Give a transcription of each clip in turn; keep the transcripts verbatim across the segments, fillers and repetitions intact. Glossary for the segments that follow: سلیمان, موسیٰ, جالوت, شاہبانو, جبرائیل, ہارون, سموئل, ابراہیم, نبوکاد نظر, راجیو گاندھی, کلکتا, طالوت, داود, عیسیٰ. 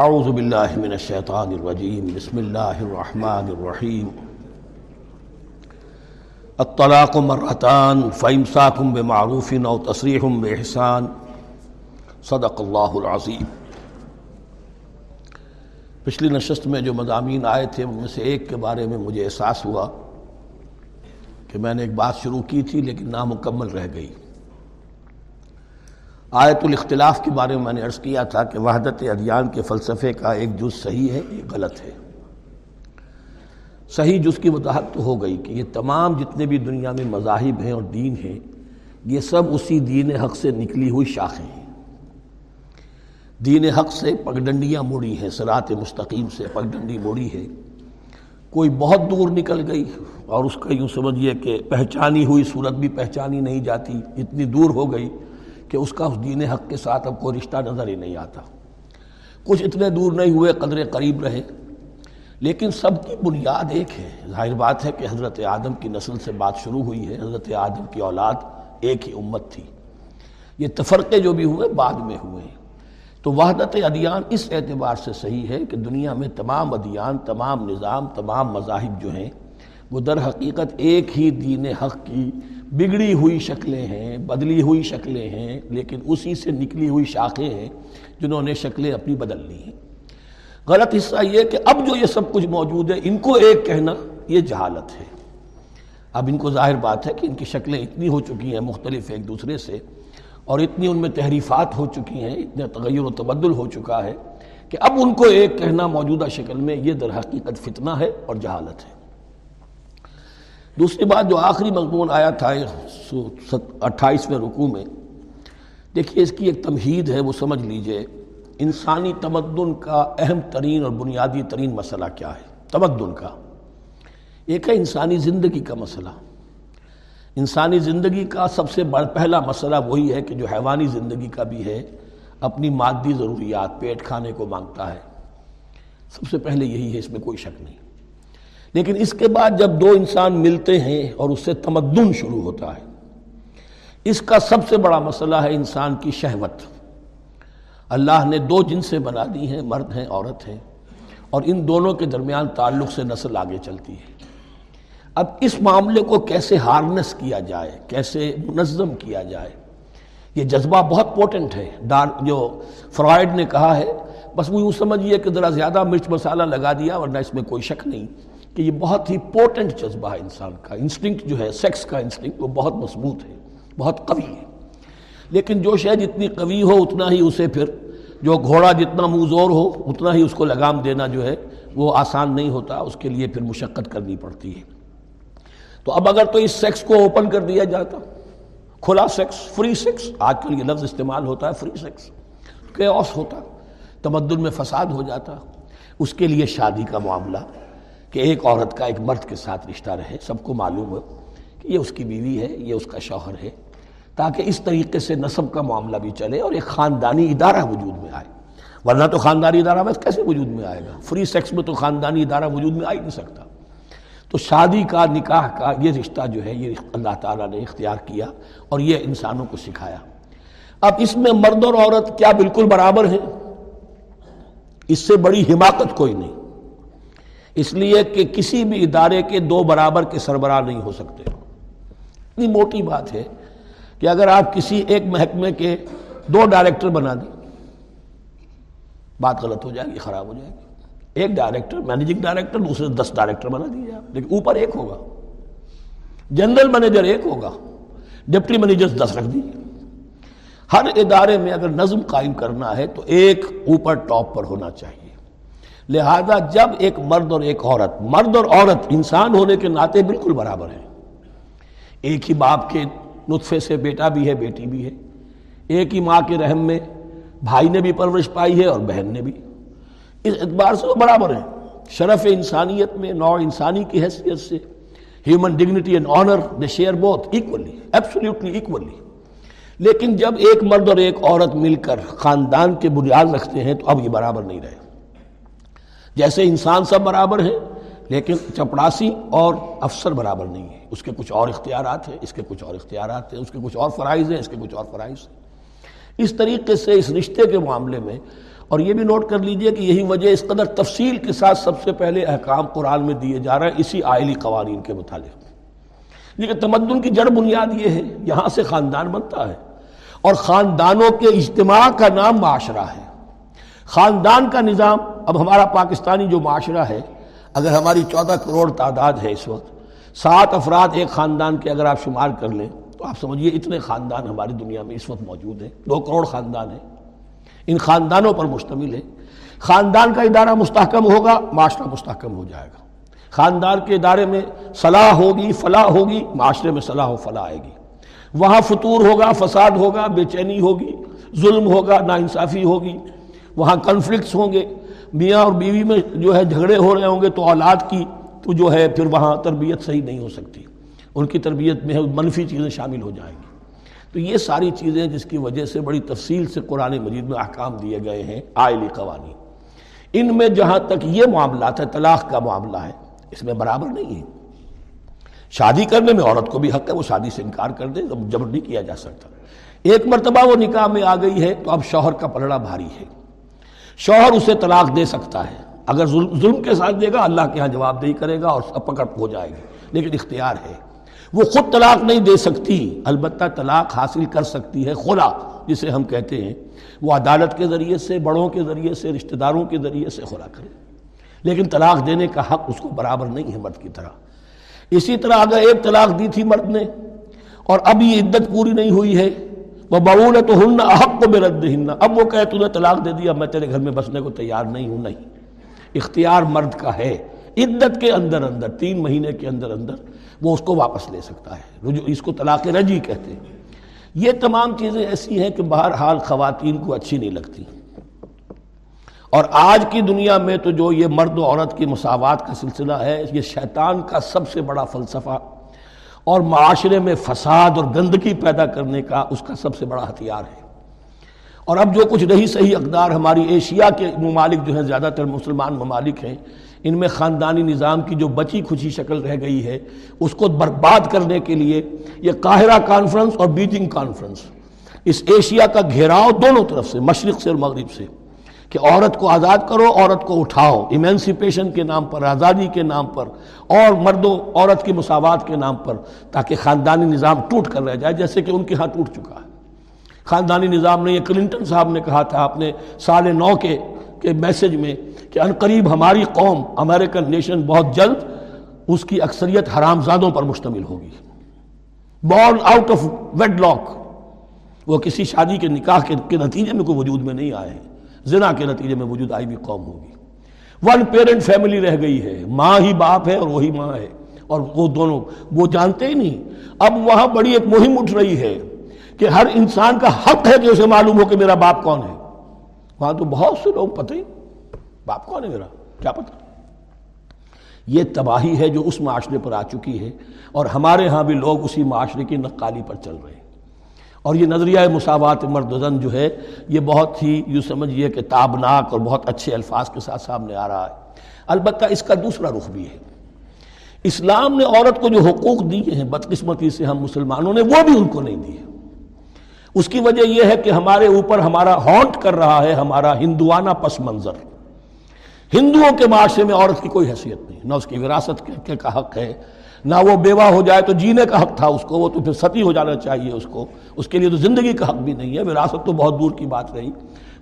اعوذ باللہ من الشیطان الرجیم، بسم اللہ الرحمن الرحیم۔ الطلاق مرتان فامساکم بمعروف او تصریح باحسان، صدق اللہ العظیم۔ پچھلی نشست میں جو مضامین آئے تھے ان میں سے ایک کے بارے میں مجھے احساس ہوا کہ میں نے ایک بات شروع کی تھی لیکن نامکمل رہ گئی۔ آیت الاختلاف کے بارے میں میں نے عرض کیا تھا کہ وحدت ادیان کے فلسفے کا ایک جز صحیح ہے، ایک غلط ہے۔ صحیح جز کی وضاحت تو ہو گئی کہ یہ تمام جتنے بھی دنیا میں مذاہب ہیں اور دین ہیں، یہ سب اسی دین حق سے نکلی ہوئی شاخیں ہیں۔ دین حق سے پگڈنڈیاں موڑی ہیں، صراط مستقیم سے پگڈنڈی موڑی ہے، کوئی بہت دور نکل گئی اور اس کا یوں سمجھیے کہ پہچانی ہوئی صورت بھی پہچانی نہیں جاتی، اتنی دور ہو گئی کہ اس کا اس دین حق کے ساتھ اب کوئی رشتہ نظر ہی نہیں آتا۔ کچھ اتنے دور نہیں ہوئے، قدرے قریب رہے، لیکن سب کی بنیاد ایک ہے۔ ظاہر بات ہے کہ حضرت آدم کی نسل سے بات شروع ہوئی ہے، حضرت آدم کی اولاد ایک ہی امت تھی، یہ تفرقے جو بھی ہوئے بعد میں ہوئے۔ تو وحدت ادیان اس اعتبار سے صحیح ہے کہ دنیا میں تمام ادیان، تمام نظام، تمام مذاہب جو ہیں وہ در حقیقت ایک ہی دین حق کی بگڑی ہوئی شکلیں ہیں، بدلی ہوئی شکلیں ہیں، لیکن اسی سے نکلی ہوئی شاخیں ہیں جنہوں نے شکلیں اپنی بدل لی ہیں۔ غلط حصہ یہ کہ اب جو یہ سب کچھ موجود ہے ان کو ایک کہنا یہ جہالت ہے۔ اب ان کو ظاہر بات ہے کہ ان کی شکلیں اتنی ہو چکی ہیں مختلف ایک دوسرے سے، اور اتنی ان میں تحریفات ہو چکی ہیں، اتنا تغیر و تبدل ہو چکا ہے کہ اب ان کو ایک کہنا موجودہ شکل میں یہ در حقیقت فتنہ ہے اور جہالت ہے۔ دوسری بات جو آخری مضمون آیا تھا اٹھائیسویں رکوع میں، دیکھیے اس کی ایک تمہید ہے، وہ سمجھ لیجئے انسانی تمدن کا اہم ترین اور بنیادی ترین مسئلہ کیا ہے۔ تمدن کا ایک ہے انسانی زندگی کا مسئلہ۔ انسانی زندگی کا سب سے بڑا پہلا مسئلہ وہی ہے کہ جو حیوانی زندگی کا بھی ہے، اپنی مادی ضروریات، پیٹ کھانے کو مانگتا ہے، سب سے پہلے یہی ہے، اس میں کوئی شک نہیں۔ لیکن اس کے بعد جب دو انسان ملتے ہیں اور اس سے تمدن شروع ہوتا ہے۔ اس کا سب سے بڑا مسئلہ ہے انسان کی شہوت۔ اللہ نے دو جنسیں بنا دی ہیں، مرد ہیں، عورت ہیں، اور ان دونوں کے درمیان تعلق سے نسل آگے چلتی ہے۔ اب اس معاملے کو کیسے ہارنس کیا جائے، کیسے منظم کیا جائے، یہ جذبہ بہت پوٹنٹ ہے۔ جو فرائڈ نے کہا ہے، بس وہ یوں سمجھیے کہ ذرا زیادہ مرچ مسالہ لگا دیا، ورنہ اس میں کوئی شک نہیں کہ یہ بہت ہی پوٹنٹ جذبہ ہے انسان کا۔ انسٹنکٹ جو ہے، سیکس کا انسٹنکٹ، وہ بہت مضبوط ہے، بہت قوی ہے، لیکن جو شے جتنی قوی ہو اتنا ہی اسے پھر، جو گھوڑا جتنا منہ زور ہو اتنا ہی اس کو لگام دینا جو ہے وہ آسان نہیں ہوتا، اس کے لیے پھر مشقت کرنی پڑتی ہے۔ تو اب اگر تو اس سیکس کو اوپن کر دیا جاتا، کھلا سیکس، فری سیکس، آج کل یہ لفظ استعمال ہوتا ہے، فری سیکس، کیوس ہوتا، تمدن میں فساد ہو جاتا۔ اس کے لیے شادی کا معاملہ کہ ایک عورت کا ایک مرد کے ساتھ رشتہ رہے، سب کو معلوم ہے کہ یہ اس کی بیوی ہے، یہ اس کا شوہر ہے، تاکہ اس طریقے سے نسب کا معاملہ بھی چلے اور ایک خاندانی ادارہ وجود میں آئے، ورنہ تو خاندانی ادارہ بس کیسے وجود میں آئے گا؟ فری سیکس میں تو خاندانی ادارہ وجود میں آ ہی نہیں سکتا۔ تو شادی کا، نکاح کا یہ رشتہ جو ہے یہ اللہ تعالیٰ نے اختیار کیا اور یہ انسانوں کو سکھایا۔ اب اس میں مرد اور عورت کیا بالکل برابر ہیں؟ اس سے بڑی حماقت کوئی نہیں، اس لیے کہ کسی بھی ادارے کے دو برابر کے سربراہ نہیں ہو سکتے۔ اتنی موٹی بات ہے کہ اگر آپ کسی ایک محکمے کے دو ڈائریکٹر بنا دیں، بات غلط ہو جائے گی، خراب ہو جائے گی۔ ایک ڈائریکٹر، مینیجنگ ڈائریکٹر، دوسرے دس ڈائریکٹر بنا دیجیے آپ، لیکن اوپر ایک ہوگا، جنرل مینیجر ایک ہوگا، ڈپٹی مینیجر دس رکھ دیجیے۔ ہر ادارے میں اگر نظم قائم کرنا ہے تو ایک اوپر ٹاپ پر ہونا چاہیے۔ لہذا جب ایک مرد اور ایک عورت، مرد اور عورت انسان ہونے کے ناطے بالکل برابر ہیں، ایک ہی باپ کے نطفے سے بیٹا بھی ہے، بیٹی بھی ہے، ایک ہی ماں کے رحم میں بھائی نے بھی پرورش پائی ہے اور بہن نے بھی، اس اعتبار سے وہ برابر ہیں۔ شرف انسانیت میں، نوع انسانی کی حیثیت سے، human dignity and honour, they share both equally, absolutely equally. لیکن جب ایک مرد اور ایک عورت مل کر خاندان کے بنیاد رکھتے ہیں تو اب یہ برابر نہیں رہے۔ جیسے انسان سب برابر ہیں، لیکن چپڑاسی اور افسر برابر نہیں ہے، اس کے کچھ اور اختیارات ہیں، اس کے کچھ اور اختیارات ہیں، اس کے کچھ اور فرائض ہیں، اس کے کچھ اور فرائض ہیں۔ اس طریقے سے اس رشتے کے معاملے میں اور یہ بھی نوٹ کر لیجئے کہ یہی وجہ اس قدر تفصیل کے ساتھ سب سے پہلے احکام قرآن میں دیے جا رہے ہیں اسی آئلی قوانین کے متعلق، لیکن تمدن کی جڑ بنیاد یہ ہے، یہاں سے خاندان بنتا ہے اور خاندانوں کے اجتماع کا نام معاشرہ ہے، خاندان کا نظام۔ اب ہمارا پاکستانی جو معاشرہ ہے، اگر ہماری چودہ کروڑ تعداد ہے اس وقت، سات افراد ایک خاندان کے اگر آپ شمار کر لیں تو آپ سمجھیے اتنے خاندان ہماری دنیا میں اس وقت موجود ہیں، دو کروڑ خاندان ہیں، ان خاندانوں پر مشتمل ہے۔ خاندان کا ادارہ مستحکم ہوگا، معاشرہ مستحکم ہو جائے گا۔ خاندان کے ادارے میں صلاح ہوگی، فلاح ہوگی، معاشرے میں صلاح و فلاح آئے گی۔ وہاں فطور ہوگا، فساد ہوگا، بے چینی ہوگی، ظلم ہوگا، ناانصافی ہوگی، وہاں کنفلکٹس ہوں گے، میاں اور بیوی میں جو ہے جھگڑے ہو رہے ہوں گے تو اولاد کی تو جو ہے پھر وہاں تربیت صحیح نہیں ہو سکتی، ان کی تربیت میں منفی چیزیں شامل ہو جائیں گی۔ تو یہ ساری چیزیں جس کی وجہ سے بڑی تفصیل سے قرآن مجید میں احکام دیے گئے ہیں آئلی قوانین، ان میں جہاں تک یہ معاملات ہے، طلاق کا معاملہ ہے، اس میں برابر نہیں ہے۔ شادی کرنے میں عورت کو بھی حق ہے، وہ شادی سے انکار کر دے، جبر نہیں کیا جا سکتا۔ ایک مرتبہ وہ نکاح میں آ گئی ہے تو اب شوہر کا پلڑا بھاری ہے، شوہر اسے طلاق دے سکتا ہے، اگر ظلم کے ساتھ دے گا اللہ کے ہاں جواب دہی کرے گا اور پکڑ ہو جائے گی، لیکن اختیار ہے۔ وہ خود طلاق نہیں دے سکتی، البتہ طلاق حاصل کر سکتی ہے، خلا جسے ہم کہتے ہیں، وہ عدالت کے ذریعے سے، بڑوں کے ذریعے سے، رشتہ داروں کے ذریعے سے خلا کرے، لیکن طلاق دینے کا حق اس کو برابر نہیں ہے مرد کی طرح۔ اسی طرح اگر ایک طلاق دی تھی مرد نے اور اب یہ عدت پوری نہیں ہوئی ہے، وَبَعُولَتُهُنَّ أَحَقُّ بِرَدِّهِنَّ، اب وہ کہے تو نے طلاق دے دی، اب میں تیرے گھر میں بسنے کو تیار نہیں ہوں، نہیں، اختیار مرد کا ہے، عدت کے اندر اندر تین مہینے کے اندر اندر وہ اس کو واپس لے سکتا ہے، رجوع، اس کو طلاق رجی کہتے ہیں۔ یہ تمام چیزیں ایسی ہیں کہ بہرحال خواتین کو اچھی نہیں لگتی، اور آج کی دنیا میں تو جو یہ مرد و عورت کی مساوات کا سلسلہ ہے، یہ شیطان کا سب سے بڑا فلسفہ اور معاشرے میں فساد اور گندگی پیدا کرنے کا اس کا سب سے بڑا ہتھیار ہے۔ اور اب جو کچھ رہی صحیح اقدار ہماری ایشیا کے ممالک جو ہیں، زیادہ تر مسلمان ممالک ہیں، ان میں خاندانی نظام کی جو بچی کھچی شکل رہ گئی ہے اس کو برباد کرنے کے لیے یہ قاہرہ کانفرنس اور بیجنگ کانفرنس، اس ایشیا کا گھیراؤ دونوں طرف سے، مشرق سے اور مغرب سے، کہ عورت کو آزاد کرو، عورت کو اٹھاؤ، ایمینسیپیشن کے نام پر، آزادی کے نام پر، اور مرد و عورت کی مساوات کے نام پر، تاکہ خاندانی نظام ٹوٹ کر رہ جائے، جیسے کہ ان کے ہاں ٹوٹ چکا ہے خاندانی نظام نے۔ یہ کلنٹن صاحب نے کہا تھا اپنے سال نو کے کے میسج میں کہ عنقریب ہماری قوم، امریکن نیشن، بہت جلد اس کی اکثریت حرام زادوں پر مشتمل ہوگی، born out of wedlock, وہ کسی شادی کے نکاح کے نتیجے میں کوئی وجود میں نہیں آئے ہیں، زنا کے نتیجے میں وجود آئی ہوئی قوم ہوگی۔ ون پیرنٹ فیملی رہ گئی ہے، ماں ہی باپ ہے اور وہی ماں ہے، اور وہ دونوں وہ جانتے ہی نہیں۔ اب وہاں بڑی ایک مہم اٹھ رہی ہے کہ ہر انسان کا حق ہے کہ اسے معلوم ہو کہ میرا باپ کون ہے۔ وہاں تو بہت سے لوگ پتہ ہی باپ کون ہے میرا، کیا پتہ۔ یہ تباہی ہے جو اس معاشرے پر آ چکی ہے، اور ہمارے ہاں بھی لوگ اسی معاشرے کی نقالی پر چل رہے ہیں، اور یہ نظریہ مساوات مرد و زن جو ہے یہ بہت ہی یوں سمجھیے کہ تابناک اور بہت اچھے الفاظ کے ساتھ سامنے آ رہا ہے۔ البتہ اس کا دوسرا رخ بھی ہے، اسلام نے عورت کو جو حقوق دیے ہیں بدقسمتی سے ہم مسلمانوں نے وہ بھی ان کو نہیں دیے۔ اس کی وجہ یہ ہے کہ ہمارے اوپر ہمارا ہانٹ کر رہا ہے ہمارا ہندوانہ پس منظر۔ ہندوؤں کے معاشرے میں عورت کی کوئی حیثیت نہیں، نہ اس کی وراثت کا حق ہے، نہ وہ بیوہ ہو جائے تو جینے کا حق تھا اس کو، وہ تو پھر ستی ہو جانا چاہیے اس کو، اس کے لیے تو زندگی کا حق بھی نہیں ہے، وراثت تو بہت دور کی بات رہی،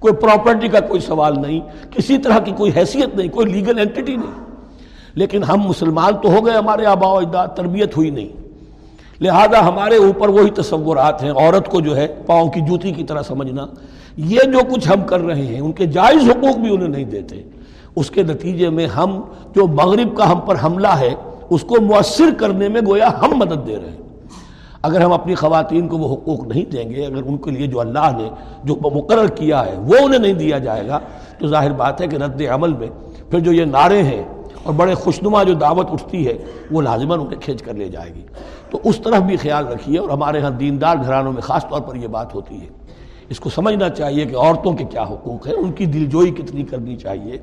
کوئی پراپرٹی کا کوئی سوال نہیں، کسی طرح کی کوئی حیثیت نہیں، کوئی لیگل اینٹیٹی نہیں۔ لیکن ہم مسلمان تو ہو گئے، ہمارے آباء و اجداد تربیت ہوئی نہیں، لہذا ہمارے اوپر وہی تصورات ہیں، عورت کو جو ہے پاؤں کی جوتی کی طرح سمجھنا۔ یہ جو کچھ ہم کر رہے ہیں، ان کے جائز حقوق بھی انہیں نہیں دیتے، اس کے نتیجے میں ہم جو مغرب کا ہم پر حملہ ہے اس کو مؤثر کرنے میں گویا ہم مدد دے رہے ہیں۔ اگر ہم اپنی خواتین کو وہ حقوق نہیں دیں گے، اگر ان کے لیے جو اللہ نے جو مقرر کیا ہے وہ انہیں نہیں دیا جائے گا، تو ظاہر بات ہے کہ رد عمل میں پھر جو یہ نعرے ہیں اور بڑے خوشنما جو دعوت اٹھتی ہے وہ لازماً انہیں کھینچ کر لے جائے گی۔ تو اس طرف بھی خیال رکھیے، اور ہمارے ہاں دیندار گھرانوں میں خاص طور پر یہ بات ہوتی ہے، اس کو سمجھنا چاہیے کہ عورتوں کے کیا حقوق ہیں، ان کی دلجوئی کتنی کرنی چاہیے،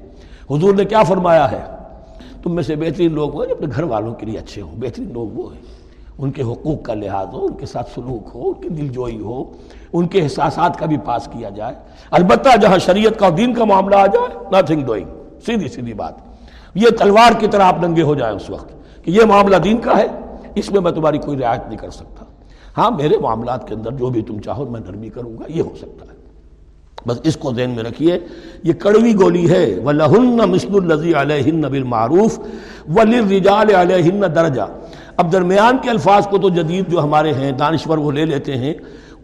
حضور نے کیا فرمایا ہے۔ تم میں سے بہترین لوگ وہ ہیں جو اپنے گھر والوں کے لیے اچھے ہوں، بہترین لوگ وہ ہیں، ان کے حقوق کا لحاظ ہو، ان کے ساتھ سلوک ہو، ان کی دل جوئی ہو، ان کے احساسات کا بھی پاس کیا جائے. البتہ جہاں شریعت کا دین کا معاملہ آ جائے، ناتھنگ ڈوئنگ، سیدھی سیدھی بات. یہ تلوار کی طرح آپ ننگے ہو جائیں اس وقت کہ یہ معاملہ دین کا ہے، اس میں میں تمہاری کوئی رعایت نہیں کر سکتا. ہاں، میرے معاملات کے اندر جو بھی تم چاہو میں نرمی کروں گا، یہ ہو سکتا ہے. بس اس کو ذہن میں رکھیے، یہ کڑوی گولی ہے. وَلَهُنَّ مِثْلُ الَّذِي عَلَيْهِنَّ بِالْمَعْرُوفِ وَلِلرِّجَالِ عَلَيْهِنَّ دَرَجَةٌ. اب درمیان کے الفاظ کو تو جدید جو ہمارے ہیں دانشور وہ لے لیتے ہیں،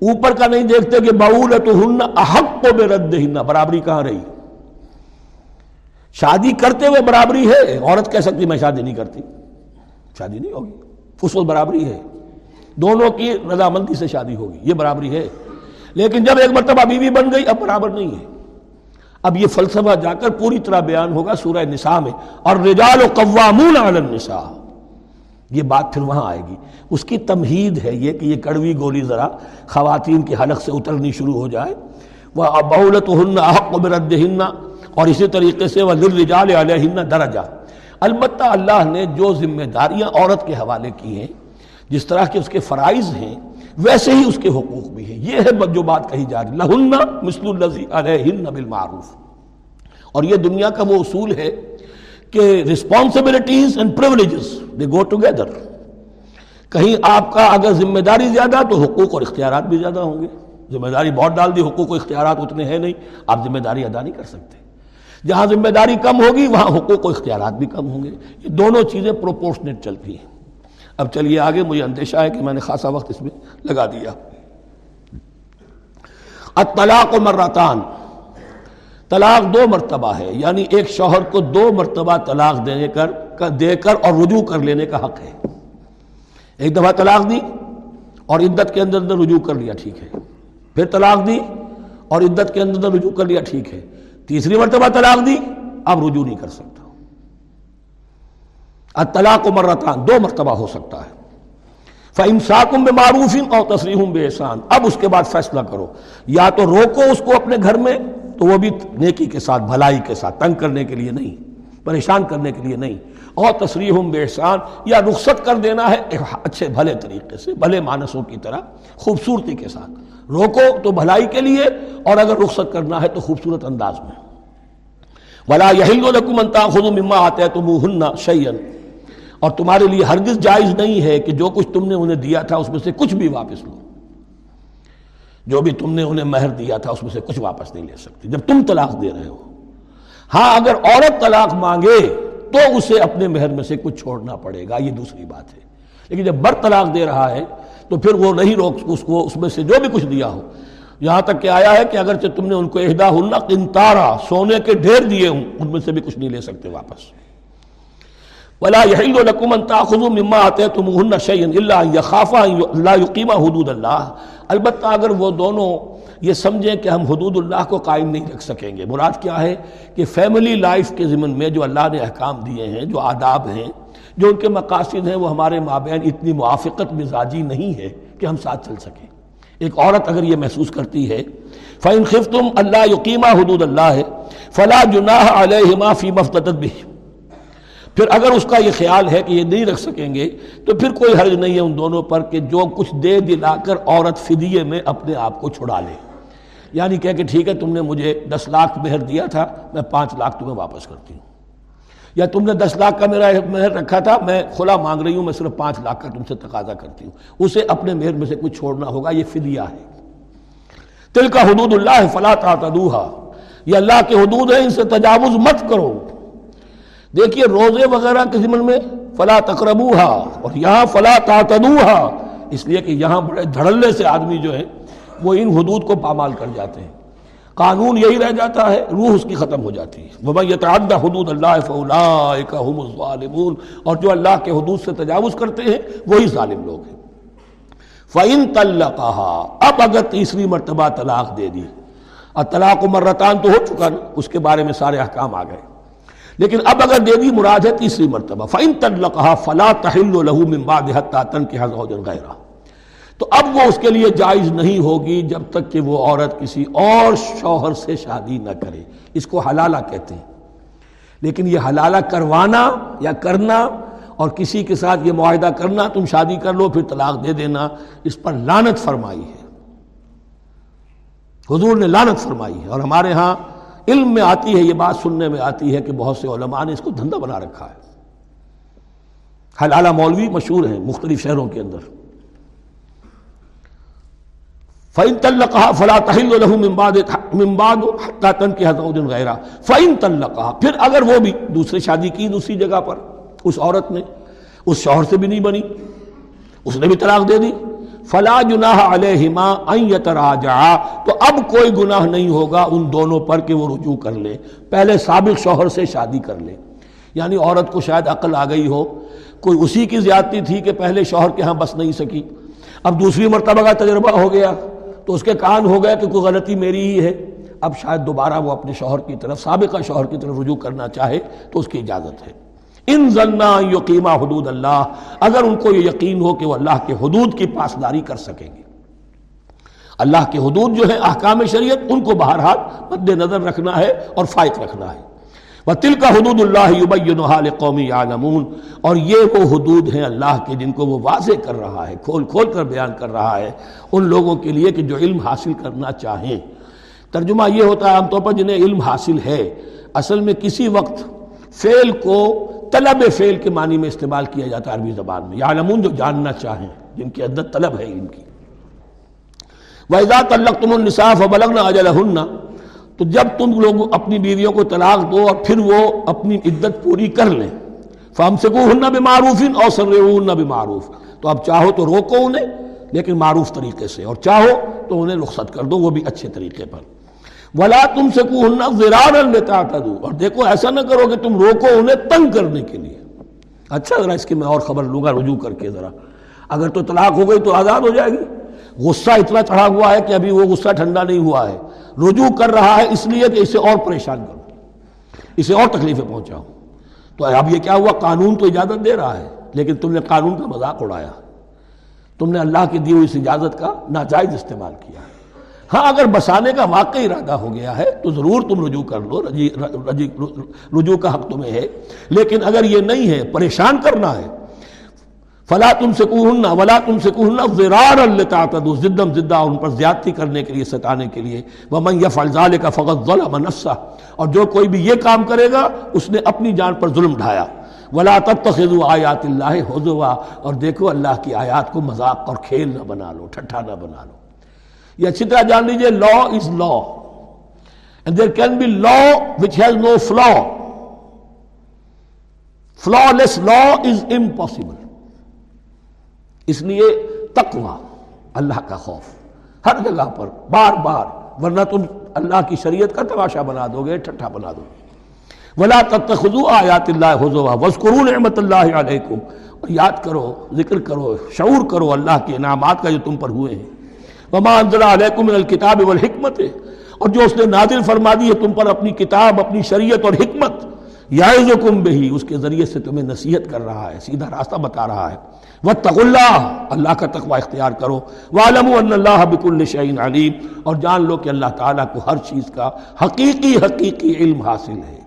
اوپر کا نہیں دیکھتے کہ بَعُولَتُهُنَّ أَحَقُّ بِرَدِّهِنَّ. برابری کہاں رہی؟ شادی کرتے ہوئے برابری ہے. عورت کہہ سکتی میں شادی نہیں کرتی، شادی نہیں ہوگی. فصول برابری ہے، دونوں کی رضامندی سے شادی ہوگی، یہ برابری ہے. لیکن جب ایک مرتبہ بیوی بن گئی، اب برابر نہیں ہے. اب یہ فلسفہ جا کر پوری طرح بیان ہوگا سورہ نساء میں، اور رجال قوامون علی النساء. یہ بات پھر وہاں آئے گی. اس کی تمہید ہے یہ کہ یہ کڑوی گولی ذرا خواتین کے حلق سے اترنی شروع ہو جائے. وَبَعُولَتُهُنَّ أَحَقُّ بِرَدِّهِنَّ، اور اسی طریقے سے وَلِلرِّجَالِ عَلَيْهِنَّ دَرَجَةٌ. البتہ اللہ نے جو ذمہ داریاں عورت کے حوالے کی ہیں، جس طرح کے اس کے فرائض ہیں، ویسے ہی اس کے حقوق بھی ہیں. یہ ہے جو بات کہی جا رہی، لہن مثل الذی علیہن بالمعروف. اور یہ دنیا کا وہ اصول ہے کہ responsibilities and privileges they go together. کہیں آپ کا اگر ذمہ داری زیادہ تو حقوق اور اختیارات بھی زیادہ ہوں گے. ذمہ داری بہت ڈال دی، حقوق و اختیارات اتنے ہیں نہیں، آپ ذمہ داری ادا نہیں کر سکتے. جہاں ذمہ داری کم ہوگی وہاں حقوق و اختیارات بھی کم ہوں گے. یہ دونوں چیزیں پروپورشنیٹ چلتی ہیں. اب چلیے آگے، مجھے اندیشہ ہے کہ میں نے خاصا وقت اس میں لگا دیا. الطلاق مرتان، طلاق دو مرتبہ ہے، یعنی ایک شوہر کو دو مرتبہ طلاق دینے کر دے کر اور رجوع کر لینے کا حق ہے. ایک دفعہ طلاق دی اور عدت کے اندر اندر رجوع کر لیا، ٹھیک ہے. پھر طلاق دی اور عدت کے اندر اندر رجوع کر لیا، ٹھیک ہے. تیسری مرتبہ طلاق دی، اب رجوع نہیں کر سکتا. الطلاق مرتان، دو مرتبہ ہو سکتا ہے. فَإِمْسَاكُمْ بِمَعْرُوفٍ أَوْ تَسْرِيحٌ بِإِحْسَانٍ. اب اس کے بعد فیصلہ کرو، یا تو روکو اس کو اپنے گھر میں، تو وہ بھی نیکی کے ساتھ، بھلائی کے ساتھ، تنگ کرنے کے لیے نہیں، پریشان کرنے کے لیے نہیں. أَوْ تَسْرِيحٌ بِإِحْسَانٍ، یا رخصت کر دینا ہے اچھے بھلے طریقے سے، بھلے مانسوں کی طرح، خوبصورتی کے ساتھ. روکو تو بھلائی کے لیے، اور اگر رخصت کرنا ہے تو خوبصورت انداز میں. وَلَا يَحِلُّ لَكُمْ أَن تَأْخُذُوا مِمَّا آتَيْتُمُوهُنَّ شَيْئًا. اور تمہارے لیے ہرگز جائز نہیں ہے کہ جو کچھ تم نے انہیں دیا تھا اس میں سے کچھ بھی واپس لو. جو بھی تم نے انہیں مہر دیا تھا اس میں سے کچھ واپس نہیں لے سکتے جب تم طلاق دے رہے ہو. ہاں، اگر عورت طلاق مانگے تو اسے اپنے مہر میں سے کچھ چھوڑنا پڑے گا، یہ دوسری بات ہے. لیکن جب مرد طلاق دے رہا ہے تو پھر وہ نہیں روک اس کو، اس میں سے جو بھی کچھ دیا ہو. یہاں تک کہ آیا ہے کہ اگرچہ تم نے ان کو احدا ہن قنطارا، سونے کے ڈھیر دیے ہوں، ان میں سے بھی کچھ نہیں لے سکتے واپس. وَلَا يَحِلُّ لَكُمْ أَن تَأْخُذُوا مِمَّا آتَيْتُمُوهُنَّ شَيْئًا إِلَّا أَن يَخَافَا أَن لَا يُقِيمَا حُدُودَ اللَّهِ. البتہ اگر وہ دونوں یہ سمجھیں کہ ہم حدود اللہ کو قائم نہیں رکھ سکیں گے. مراد کیا ہے کہ فیملی لائف کے ضمن میں جو اللہ نے احکام دیے ہیں، جو آداب ہیں، جو ان کے مقاصد ہیں، وہ ہمارے مابین اتنی موافقت مزاجی نہیں ہے کہ ہم ساتھ چل سکیں. ایک عورت اگر یہ محسوس کرتی ہے فَإِنْ خِفْتُمْ أَلَّا يُقِيمَا حُدُودَ اللَّهِ فَلَا جُنَاحَ عَلَيْهِمَا فِي مَا افْتَدَتْ بِهِ. پھر اگر اس کا یہ خیال ہے کہ یہ نہیں رکھ سکیں گے تو پھر کوئی حرج نہیں ہے ان دونوں پر کہ جو کچھ دے دلا کر عورت فدیے میں اپنے آپ کو چھڑا لے. یعنی کہہ کہ ٹھیک ہے، تم نے مجھے دس لاکھ مہر دیا تھا، میں پانچ لاکھ تمہیں واپس کرتی ہوں. یا تم نے دس لاکھ کا میرا مہر رکھا تھا، میں کھلا مانگ رہی ہوں، میں صرف پانچ لاکھ کا تم سے تقاضا کرتی ہوں. اسے اپنے مہر میں سے کچھ چھوڑنا ہوگا، یہ فدیہ ہے. تلک حدود اللہ فلا تعتدوها. یہ اللہ کے حدود ہیں، ان سے تجاوز مت کرو. دیکھیے روزے وغیرہ کے ضمن میں فلا تقربوها، اور یہاں فلا تعتدوها، اس لیے کہ یہاں بڑے دھڑلے سے آدمی جو ہے وہ ان حدود کو پامال کر جاتے ہیں. قانون یہی رہ جاتا ہے، روح اس کی ختم ہو جاتی ہے. وَمَن يَتَعَدَّ حُدُودَ اللَّهِ فَأُولَٰئِكَ هُمُ الظَّالِمُونَ. اور جو اللہ کے حدود سے تجاوز کرتے ہیں وہی ظالم لوگ ہیں. فَإِن طَلَّقَهَا. اب اگر تیسری مرتبہ طلاق دے دی، الطلاق مرتان تو ہو چکا، اس کے بارے میں سارے احکام آ گئے. لیکن اب اگر دے دی مراد ہے تیسری مرتبہ. فَإِن طَلَّقَهَا فَلَا تَحِلُّ لَهُ مِن بَعْدِ حَتَّىٰ تَنكِحَ زَوْجًا غَيْرَهُ. تو اب وہ اس کے لیے جائز نہیں ہوگی جب تک کہ وہ عورت کسی اور شوہر سے شادی نہ کرے. اس کو حلالہ کہتے ہیں. لیکن یہ حلالہ کروانا یا کرنا اور کسی کے ساتھ یہ معاہدہ کرنا تم شادی کر لو پھر طلاق دے دینا، اس پر لعنت فرمائی ہے، حضور نے لعنت فرمائی ہے۔ اور ہمارے ہاں علم میں آتی ہے یہ بات، سننے میں آتی ہے کہ بہت سے علماء نے اس کو دھندہ بنا رکھا ہے۔ حلالہ مولوی مشہور ہیں مختلف شہروں کے اندر، فَإِن طَلَّقَهَا فَلَا تَحِلُّ لَهُ مِن بَعْدِ مِن بَعْدِ حَتَّىٰ تَنكِحَ زَوْجًا غَيْرَهُ فَإِن طَلَّقَهَا، پھر اگر وہ بھی دوسرے شادی کی دوسری جگہ پر، اس عورت نے اس شوہر سے بھی نہیں بنی، اس نے بھی طلاق دے دی، فَلَا جُنَاحَ عَلَيْهِمَا أَن يَتَرَاجَعَا، تو اب کوئی گناہ نہیں ہوگا ان دونوں پر کہ وہ رجوع کر لیں، پہلے سابق شوہر سے شادی کر لیں۔ یعنی عورت کو شاید عقل آ گئی ہو، کوئی اسی کی زیادتی تھی کہ پہلے شوہر کے ہاں بس نہیں سکی، اب دوسری مرتبہ کا تجربہ ہو گیا تو اس کے کان ہو گیا کہ کوئی غلطی میری ہی ہے، اب شاید دوبارہ وہ اپنے شوہر کی طرف، سابقہ شوہر کی طرف رجوع کرنا چاہے تو اس کی اجازت ہے۔ ان ظنّا یقیما حدود اللہ، اگر ان کو یہ یقین ہو کہ وہ اللہ کے حدود کی پاسداری کر سکیں گے۔ اللہ کے حدود جو ہیں احکام شریعت، ان کو بہرحال مد نظر رکھنا ہے اور فائق رکھنا ہے۔ وَتِلْكَ حُدُودُ اللَّهِ يُبَيِّنُهَا لِقَوْمٍ يَعْلَمُونَ، اور یہ وہ حدود ہیں اللہ کے جن کو وہ واضح کر رہا ہے، کھول کھول کر بیان کر رہا ہے ان لوگوں کے لیے کہ جو علم حاصل کرنا چاہیں۔ ترجمہ یہ ہوتا ہے عام طور پر جنہیں علم حاصل ہے، اصل میں کسی وقت فعل کو طلب فعل کے معنی میں استعمال کیا جاتا ہے عربی زبان میں، یعلمون جو جاننا چاہیں، جن کے اندر طلب ہے علم کی۔ وَإِذَا طَلَّقْتُمُ النِّسَاءَ فَبَلَغْنَ أَجَلَهُنَّ، تو جب تم لوگ اپنی بیویوں کو طلاق دو اور پھر وہ اپنی عدت پوری کر لیں، فَأَمْسِكُوهُنَّ بِمَعْرُوفٍ أَوْ سَرِّحُوهُنَّ بِمَعْرُوفٍ، تو اب چاہو تو روکو انہیں لیکن معروف طریقے سے، اور چاہو تو انہیں رخصت کر دو وہ بھی اچھے طریقے پر۔ وَلَا تُمْسِكُوهُنَّ ضِرَارًا لِتَعْتَدُوا، اور دیکھو ایسا نہ کرو کہ تم روکو انہیں تنگ کرنے کے لیے۔ اچھا ذرا اس کی میں اور خبر لوں گا رجوع کر کے، ذرا اگر تو طلاق ہو گئی تو آزاد ہو جائے گی، غصہ اتنا چڑھا ہوا ہے کہ ابھی وہ غصہ ٹھنڈا نہیں ہوا ہے، رجوع کر رہا ہے اس لیے کہ اسے اور پریشان کرو، اسے اور تکلیفیں پہنچاؤ۔ تو اب یہ کیا ہوا، قانون تو اجازت دے رہا ہے لیکن تم نے قانون کا مذاق اڑایا، تم نے اللہ کی دی ہوئی اس اجازت کا ناجائز استعمال کیا ہے۔ ہاں اگر بسانے کا واقعی ارادہ ہو گیا ہے تو ضرور تم رجوع کر لو، رجی رجی رجوع کا حق تمہیں ہے، لیکن اگر یہ نہیں ہے، پریشان کرنا ہے، فلا تمسکوہن ولا تمسکوہن ضرارا لتعتدوا، ضدم ضدہ، ان پر زیادتی کرنے کے لیے، ستانے کے لیے۔ ومن یفعل ذلک فقد ظلم نفسہ، اور جو کوئی بھی یہ کام کرے گا اس نے اپنی جان پر ظلم ڈھایا۔ ولا تتخذوا آیات اللہ ہزوا، اور دیکھو اللہ کی آیات کو مذاق اور کھیل نہ بنا لو، ٹھٹھا نہ بنا لو۔ یہ اچھی طرح جان لیجئے، law is law and there can be law which has no flaw, فلا لیس لا از امپاسبل۔ اس لیے تقویٰ، اللہ کا خوف ہر جگہ پر بار بار، ورنہ تم اللہ کی شریعت کا تماشا بنا دو گے، ٹھٹھا بنا دو گے۔ وَلَا تَتَّخِذُوا آیَاتِ اللَّهِ هُزُوًا وَاذْكُرُوا نِعْمَتَ اللَّهِ عَلَيْكُمْ، اور یاد کرو، ذکر کرو، شعور کرو اللہ کے انعامات کا جو تم پر ہوئے ہیں۔ وَمَا أَنزَلَ عَلَيْكُمْ مِنَ الْكِتَابِ وَالْحِكْمَةِ، اور جو اس نے نازل فرما دی ہے تم پر اپنی کتاب، اپنی شریعت اور حکمت، یعظکم بہی، اس کے ذریعے سے تمہیں نصیحت کر رہا ہے، سیدھا راستہ بتا رہا ہے۔ واتقوا اللہ، اللہ کا تقوی اختیار کرو۔ وَاعْلَمُوا أَنَّ اللَّهَ بِكُلِّ شَيْءٍ عَلِيمٌ، اور جان لو کہ اللہ تعالیٰ کو ہر چیز کا حقیقی حقیقی علم حاصل ہے۔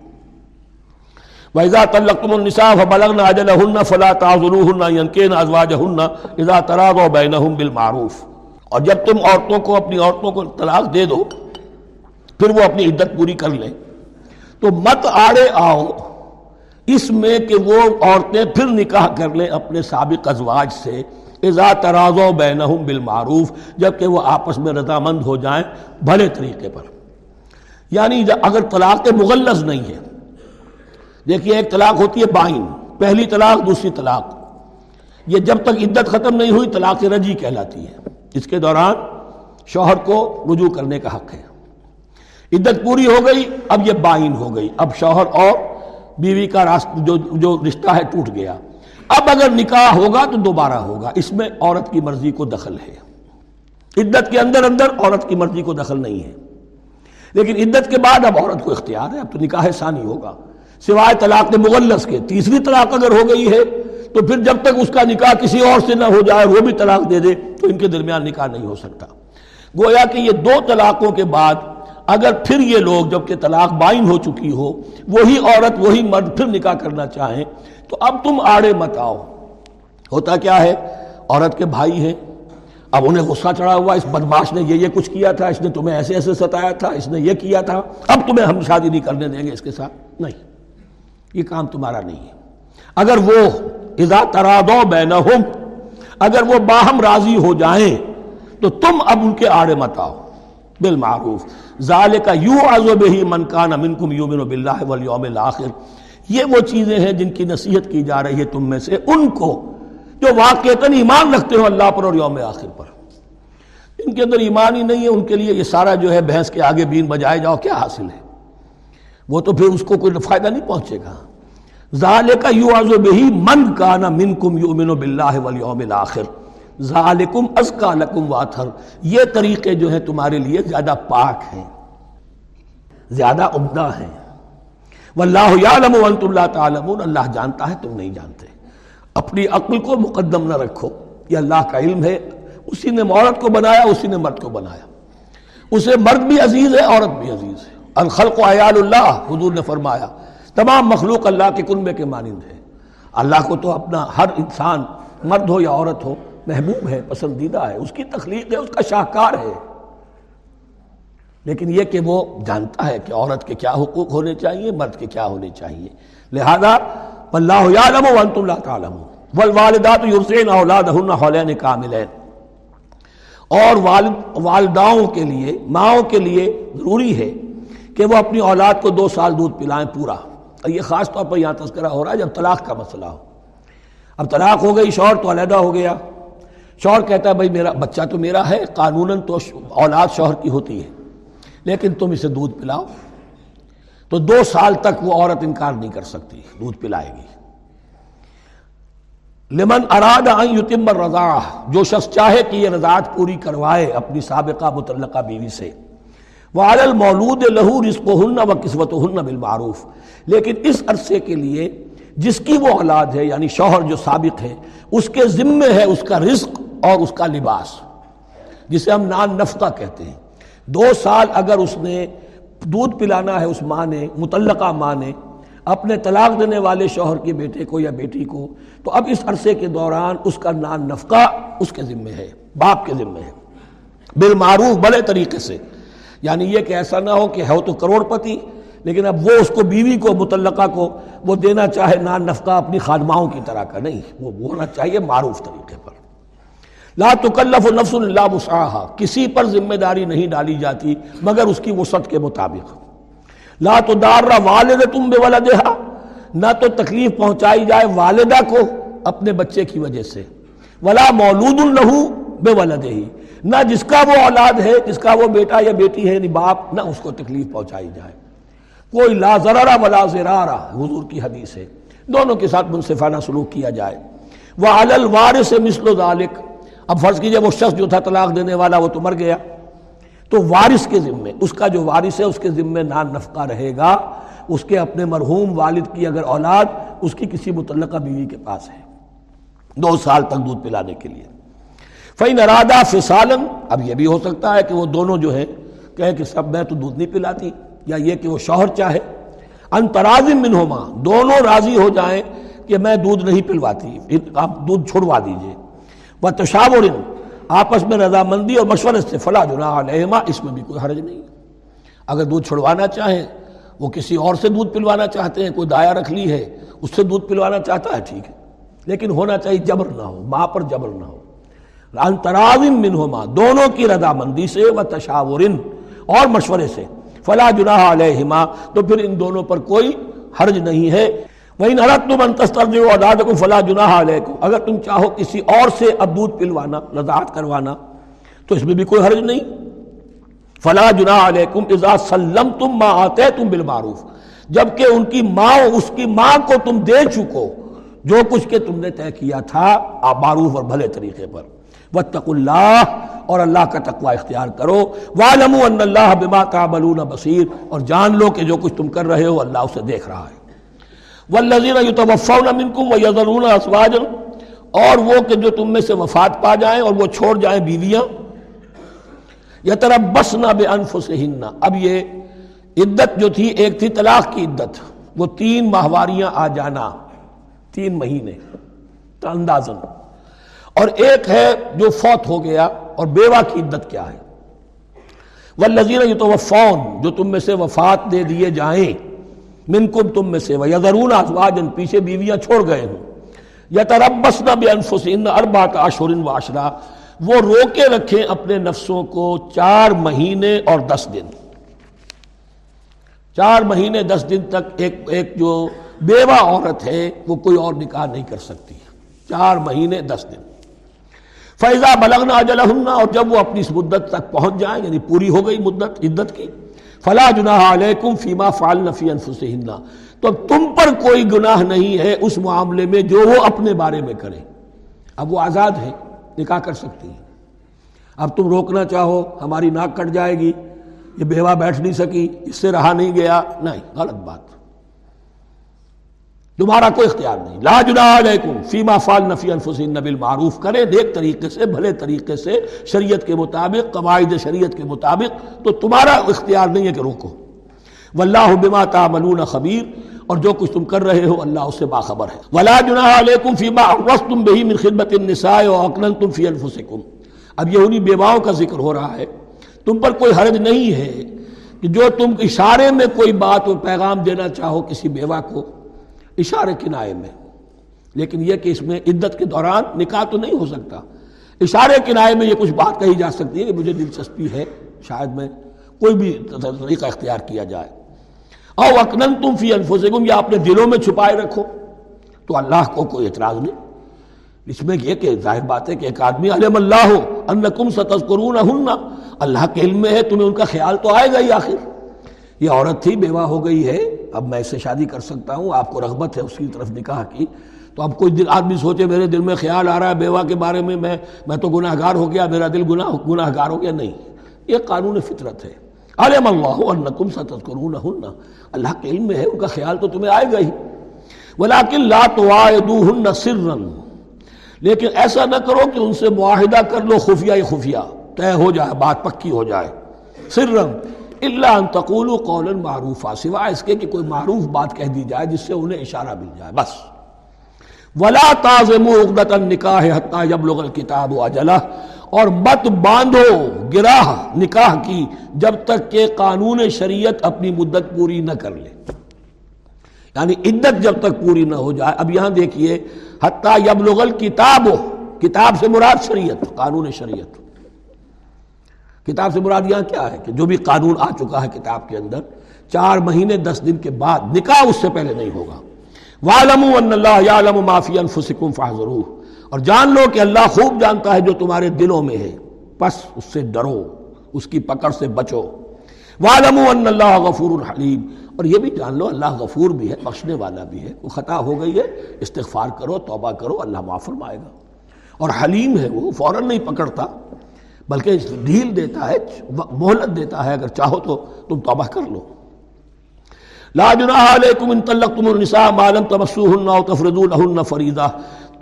وَإِذَا طَلَّقْتُمُ النِّسَاءَ فَبَلَغْنَ أَجَلَهُنَّ فَلَا تَعْضُلُوهُنَّ أَن يَنكِحْنَ أَزْوَاجَهُنَّ إِذَا تَرَاضَوْا بَيْنَهُمْ بِالْمَعْرُوفِ، اور جب تم عورتوں کو، اپنی عورتوں کو طلاق دے دو پھر وہ اپنی عدت پوری کر لیں تو مت آڑے آؤ اس میں کہ وہ عورتیں پھر نکاح کر لیں اپنے سابق ازواج سے۔ اذا تراضوا بینہم بالمعروف، جب کہ وہ آپس میں رضامند ہو جائیں بھلے طریقے پر، یعنی اگر طلاق مغلظ نہیں ہے۔ دیکھیے ایک طلاق ہوتی ہے بائن، پہلی طلاق، دوسری طلاق، یہ جب تک عدت ختم نہیں ہوئی طلاق رجی کہلاتی ہے، اس کے دوران شوہر کو رجوع کرنے کا حق ہے۔ عدت پوری ہو گئی، اب یہ بائن ہو گئی، اب شوہر اور بیوی کا راستہ جو جو رشتہ ہے ٹوٹ گیا، اب اگر نکاح ہوگا تو دوبارہ ہوگا، اس میں عورت کی مرضی کو دخل ہے۔ عدت کے اندر اندر عورت کی مرضی کو دخل نہیں ہے، لیکن عدت کے بعد اب عورت کو اختیار ہے، اب تو نکاح ثانی ہوگا، سوائے طلاق مغلظ کے۔ تیسری طلاق اگر ہو گئی ہے تو پھر جب تک اس کا نکاح کسی اور سے نہ ہو جائے، وہ بھی طلاق دے دے تو ان کے درمیان نکاح نہیں ہو سکتا۔ گویا کہ یہ دو طلاقوں کے بعد اگر پھر یہ لوگ، جبکہ طلاق بائن ہو چکی ہو، وہی عورت وہی مرد پھر نکاح کرنا چاہیں، تو اب تم آڑے مت آؤ. ہوتا کیا ہے, عورت کے بھائی ہیں, اب انہیں غصہ چڑھا ہوا, اس بدماش نے یہ یہ کچھ کیا تھا, اس نے تمہیں ایسے ایسے ستایا تھا, اس نے یہ کیا تھا, اب تمہیں ہم شادی نہیں کرنے دیں گے اس کے ساتھ. نہیں, یہ کام تمہارا نہیں ہے. اگر وہ اذا ترادو بینہم, اگر وہ باہم راضی ہو جائیں تو تم اب ان کے آڑے مت آؤ. بالمعروف ذالک یوعظ بہ من کان منکم یؤمن باللہ والیوم الاخر. یہ وہ چیزیں ہیں جن کی نصیحت کی جا رہی ہے تم میں سے ان کو جو واقعتاً ایمان رکھتے ہو اللہ پر اور یوم آخر پر. ان کے اندر ایمان ہی نہیں ہے, ان کے لیے یہ سارا جو ہے بھینس کے آگے بین بجائے جاؤ, کیا حاصل ہے؟ وہ تو پھر اس کو کوئی فائدہ نہیں پہنچے گا. ذالک یوعظ بہ من کان منکم یؤمن باللہ والیوم الاخر ذالکم ازکیٰ لکم واطہر. یہ طریقے جو ہیں تمہارے لیے زیادہ پاک ہیں, زیادہ عمدہ ہیں. واللہ یعلم وانتم لا تعلمون, اللہ جانتا ہے تم نہیں جانتے. اپنی عقل کو مقدم نہ رکھو, یہ اللہ کا علم ہے. اسی نے عورت کو بنایا, اسی نے مرد کو بنایا. اسے مرد بھی عزیز ہے, عورت بھی عزیز ہے. الخلق عیال اللہ, حضور نے فرمایا تمام مخلوق اللہ کے کنبے کے مانند ہے. اللہ کو تو اپنا ہر انسان, مرد ہو یا عورت ہو, محبوب ہے, پسندیدہ ہے, اس کی تخلیق ہے, اس کا شاہکار ہے. لیکن یہ کہ وہ جانتا ہے کہ عورت کے کیا حقوق ہونے چاہیے, مرد کے کیا ہونے چاہیے. لہذا واللہ یعلم وانتم لا تعلمون. والوالدات یرضعن اولادہن حولین کاملین. اور والد والداؤں کے لیے, ماؤں کے لیے ضروری ہے کہ وہ اپنی اولاد کو دو سال دودھ پلائیں پورا. اور یہ خاص طور پر یہاں تذکرہ ہو رہا ہے جب طلاق کا مسئلہ ہو. اب طلاق ہو گئی, شوہر تو علیحدہ ہو گیا, شوہر کہتا ہے بھائی میرا بچہ تو میرا ہے, قانوناً تو اولاد شوہر کی ہوتی ہے, لیکن تم اسے دودھ پلاؤ. تو دو سال تک وہ عورت انکار نہیں کر سکتی, دودھ پلائے گی. لمن اراد ان یتم الرضاعہ, جو شخص چاہے کہ یہ رضاعت پوری کروائے اپنی سابقہ متعلقہ بیوی سے. وعلی المولود لہ رزقہن وکسوتہن بالمعروف. لیکن اس عرصے کے لیے جس کی وہ اولاد ہے, یعنی شوہر جو سابق ہے, اس کے ذمے ہے اس کا رزق اور اس کا لباس, جسے ہم نان نفقہ کہتے ہیں. دو سال اگر اس نے دودھ پلانا ہے, اس ماں نے, متعلقہ ماں نے اپنے طلاق دینے والے شوہر کے بیٹے کو یا بیٹی کو, تو اب اس عرصے کے دوران اس کا نان نفقہ اس کے ذمے ہے, باپ کے ذمے ہے, بالمعروف, بھلے طریقے سے. یعنی یہ کہ ایسا نہ ہو کہ ہو تو کروڑ پتی لیکن اب وہ اس کو, بیوی کو, متعلقہ کو وہ دینا چاہے نان نفقہ اپنی خادماؤں کی طرح کا نہیں, وہ ہونا چاہیے معروف طریقے پر. لا تکلف نفس الا وسعہا, کسی پر ذمہ داری نہیں ڈالی جاتی مگر اس کی وسعت کے مطابق. لا تضار والدۃ بولدہا, نہ تو تکلیف پہنچائی جائے والدہ کو اپنے بچے کی وجہ سے. ولا مولود لہ بولدہ, نہ جس کا وہ اولاد ہے, جس کا وہ بیٹا یا بیٹی ہے, یعنی باپ, نہ اس کو تکلیف پہنچائی جائے. کوئی لا ضرر ولا ضرار, حضور کی حدیث ہے, دونوں کے ساتھ منصفانہ سلوک کیا جائے. وعلی الوارث مثل ذلک. اب فرض کیجئے وہ شخص جو تھا طلاق دینے والا وہ تو مر گیا, تو وارث کے ذمے, اس کا جو وارث ہے اس کے ذمے نان نفقہ رہے گا. اس کے اپنے مرحوم والد کی اگر اولاد اس کی کسی متعلقہ بیوی کے پاس ہے دو سال تک دودھ پلانے کے لیے. فَإِنْ اَرَادَا فِصَالًا, اب یہ بھی ہو سکتا ہے کہ وہ دونوں جو ہے کہے کہ سب میں تو دودھ نہیں پلاتی, یا یہ کہ وہ شوہر چاہے ان تراضٍ مِنْهُمَا, دونوں راضی ہو جائیں کہ میں دودھ نہیں پلواتی, آپ دودھ چھڑوا دیجئے. وتشاور, آپس میں رضامندی اور مشورے سے. فلا جناح علیہما, اس میں بھی کوئی حرج نہیں. اگر دودھ چھڑوانا چاہیں, وہ کسی اور سے دودھ پلوانا چاہتے ہیں, کوئی دایا رکھ لی ہے اس سے دودھ پلوانا چاہتا ہے, ٹھیک ہے, لیکن ہونا چاہیے جبر نہ ہو, ماں پر جبر نہ ہو. ان تراضٍ منہما, دونوں کی رضامندی سے. وتشاور, اور مشورے سے. فلا جناح علیہما, تو پھر ان دونوں پر کوئی حرج نہیں ہے. وَإِنْ أَرَدْتُمْ أَنْ تَسْتَرْضِعُوا أَوْلَادَكُمْ فَلَا جُنَاحَ عَلَيْكُمْ, اگر تم چاہو کسی اور سے اب دودھ پلوانا, رضاعت کروانا, تو اس میں بھی کوئی حرج نہیں. فَلَا جُنَاحَ عَلَيْكُمْ إِذَا سَلَّمْتُمْ مَا آتَيْتُمْ بِالْمَعْرُوفِ, جبکہ ان کی ماں, اس کی ماں کو تم دے چکو جو کچھ کہ تم نے طے کیا تھا معروف اور بھلے طریقے پر. وَاتَّقُوا اللَّهَ, اور اللہ کا تقوی اختیار کرو. وَاعْلَمُوا أَنَّ اللَّهَ بِمَا تَعْمَلُونَ بَصِيرٌ, اور جان لو کہ جو کچھ تم کر رہے ہو اللہ اسے دیکھ رہا ہے. والذین یتوفون منکم ویذرون ازواجا, اور وہ کہ جو تم میں سے وفات پا جائیں اور وہ چھوڑ جائیں بیویاں. یتربصن بانفسہن, اب یہ عدت جو تھی, ایک تھی طلاق کی عدت, وہ تین ماہواریاں آ جانا, تین مہینے کا اندازاً. اور ایک ہے جو فوت ہو گیا اور بیوہ کی عدت کیا ہے. والذین یتوفون، جو تم میں سے وفات دے دیے جائیں، منکم تم میں سے، ویذرون ازواجن، پیچھے بیویاں چھوڑ گئے ہوں، یتربصن بانفسہن اربعۃ اشہر وعشرا، وہ روکے رکھیں اپنے نفسوں کو چار مہینے اور دس دن. چار مہینے دس دن تک ایک ایک جو بیوہ عورت ہے وہ کوئی اور نکاح نہیں کر سکتی، چار مہینے دس دن. فَإِذَا بَلَغْنَ أَجَلَهُنَّ، اور جب وہ اپنی اس مدت تک پہنچ جائیں، یعنی پوری ہو گئی مدت عدت کی، فَلَا جُنَاحَ عَلَيْكُمْ فِيمَا فَعَلْنَ فِي أَنفُسِهِنَّ، تو تم پر کوئی گناہ نہیں ہے اس معاملے میں جو وہ اپنے بارے میں کریں. اب وہ آزاد ہے، نکاح کر سکتی ہے. اب تم روکنا چاہو ہماری ناک کٹ جائے گی، یہ بیوہ بیٹھ نہیں سکی، اس سے رہا نہیں گیا، نہیں، غلط بات، تمہارا کوئی اختیار نہیں. لا جناح علیکم فیما فعلن فی انفسہن بالمعروف، کریں نیک طریقے سے، بھلے طریقے سے، شریعت کے مطابق، قواعد شریعت کے مطابق، تو تمہارا اختیار نہیں ہے کہ روکو. واللہ بما تعملون خبیر، اور جو کچھ تم کر رہے ہو اللہ اس سے باخبر ہے. ولا جناح علیکم فیما عرضتم بہ من خدمت النساء واکننتم فی انفسکم، اب یہ انہیں بیواؤں کا ذکر ہو رہا ہے. تم پر کوئی حرج نہیں ہے کہ جو تم اشارے میں کوئی بات اور پیغام دینا چاہو کسی بیوہ کو، اشارے کنائے میں، لیکن یہ کہ اس میں عدت کے دوران نکاح تو نہیں ہو سکتا. اشارے کنائے میں یہ کچھ بات کہی جا سکتی ہے کہ مجھے دلچسپی ہے، شاید میں کوئی بھی طریقہ اختیار کیا جائے. او اکننتم فی انفسکم، یا اپنے دلوں میں چھپائے رکھو، تو اللہ کو کوئی اعتراض نہیں اس میں. یہ کہ ظاہر بات ہے کہ ایک آدمی، علم اللہ انکم ستذکرونہن، اللہ کے علم میں ہے تمہیں ان کا خیال تو آئے گا ہی. آخر یہ عورت تھی، بیوہ ہو گئی ہے، اب میں اس سے شادی کر سکتا ہوں، آپ کو رغبت ہے اس کی طرف نکاح کی، تو اب کوئی دل آدمی سوچے میرے دل میں خیال آ رہا ہے بیوہ کے بارے میں، میں میں تو گناہ گار ہو گیا، میرا دل گناہ گناہ گار ہو گیا، نہیں، یہ قانون فطرت ہے. علم اللہ انکم ستذکرونہن، اللہ کے علم میں ہے، ان کا خیال تو تمہیں آئے گا ہی. ولکن لا تواعدوہن سرا، لیکن ایسا نہ کرو کہ ان سے معاہدہ کر لو خفیہ ہی خفیہ، طے ہو جائے، بات پکی ہو جائے. سرًا الا ان تقولوا قولا معروفا، سوائے اس کے کہ کوئی معروف بات کہہ دی جائے جس سے انہیں اشارہ مل جائے، بس. ولا تعزموا عقدۃ النکاح حتیٰ یبلغ الکتاب اجلہ، اور مت باندھو گراہ نکاح کی جب تک کہ قانون شریعت اپنی مدت پوری نہ کر لے، یعنی عدت جب تک پوری نہ ہو جائے. اب یہاں دیکھیے، حتیٰ یبلغ الکتاب، کتاب سے مراد شریعت، قانون شریعت. کتاب سے مراد یہاں کیا ہے کہ جو بھی قانون آ چکا ہے کتاب کے اندر، چار مہینے دس دن کے بعد، نکاح اس سے پہلے نہیں ہوگا. وَاعْلَمُوا أَنَّ اللَّهَ يَعْلَمُ مَا فِي أَنفُسِكُمْ فَاحْذَرُوهُ، اور جان لو کہ اللہ خوب جانتا ہے جو تمہارے دلوں میں ہے، بس اس سے ڈرو، اس کی پکڑ سے بچو. وَاعْلَمُوا أَنَّ اللَّهَ غَفُورٌ حَلِيمٌ، اور یہ بھی جان لو اللہ غفور بھی ہے، بخشنے والا بھی ہے. وہ خطا ہو گئی ہے، استغفار کرو، توبہ کرو، اللہ معاف فرمائے گا. اور حلیم ہے، وہ فوراً نہیں پکڑتا بلکہ ڈھیل دیتا ہے، مہلت دیتا ہے، اگر چاہو تو تم توبہ کر لو. لا جناح علیکم ان طلقتم النساء ما لم تمسوهن او تفرضوا لهن فریضہ،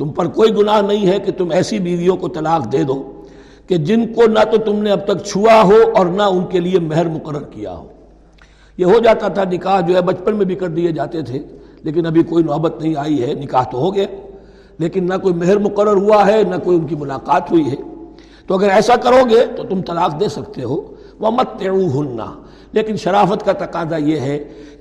تم پر کوئی گناہ نہیں ہے کہ تم ایسی بیویوں کو طلاق دے دو کہ جن کو نہ تو تم نے اب تک چھوا ہو اور نہ ان کے لیے مہر مقرر کیا ہو. یہ ہو جاتا تھا نکاح جو ہے بچپن میں بھی کر دیے جاتے تھے، لیکن ابھی کوئی نوبت نہیں آئی ہے. نکاح تو ہو گیا لیکن نہ کوئی مہر مقرر ہوا ہے، نہ کوئی ان کی ملاقات ہوئی ہے. تو اگر ایسا کرو گے تو تم طلاق دے سکتے ہو. وَمَتِّعُوهُنَّ، لیکن شرافت کا تقاضا یہ ہے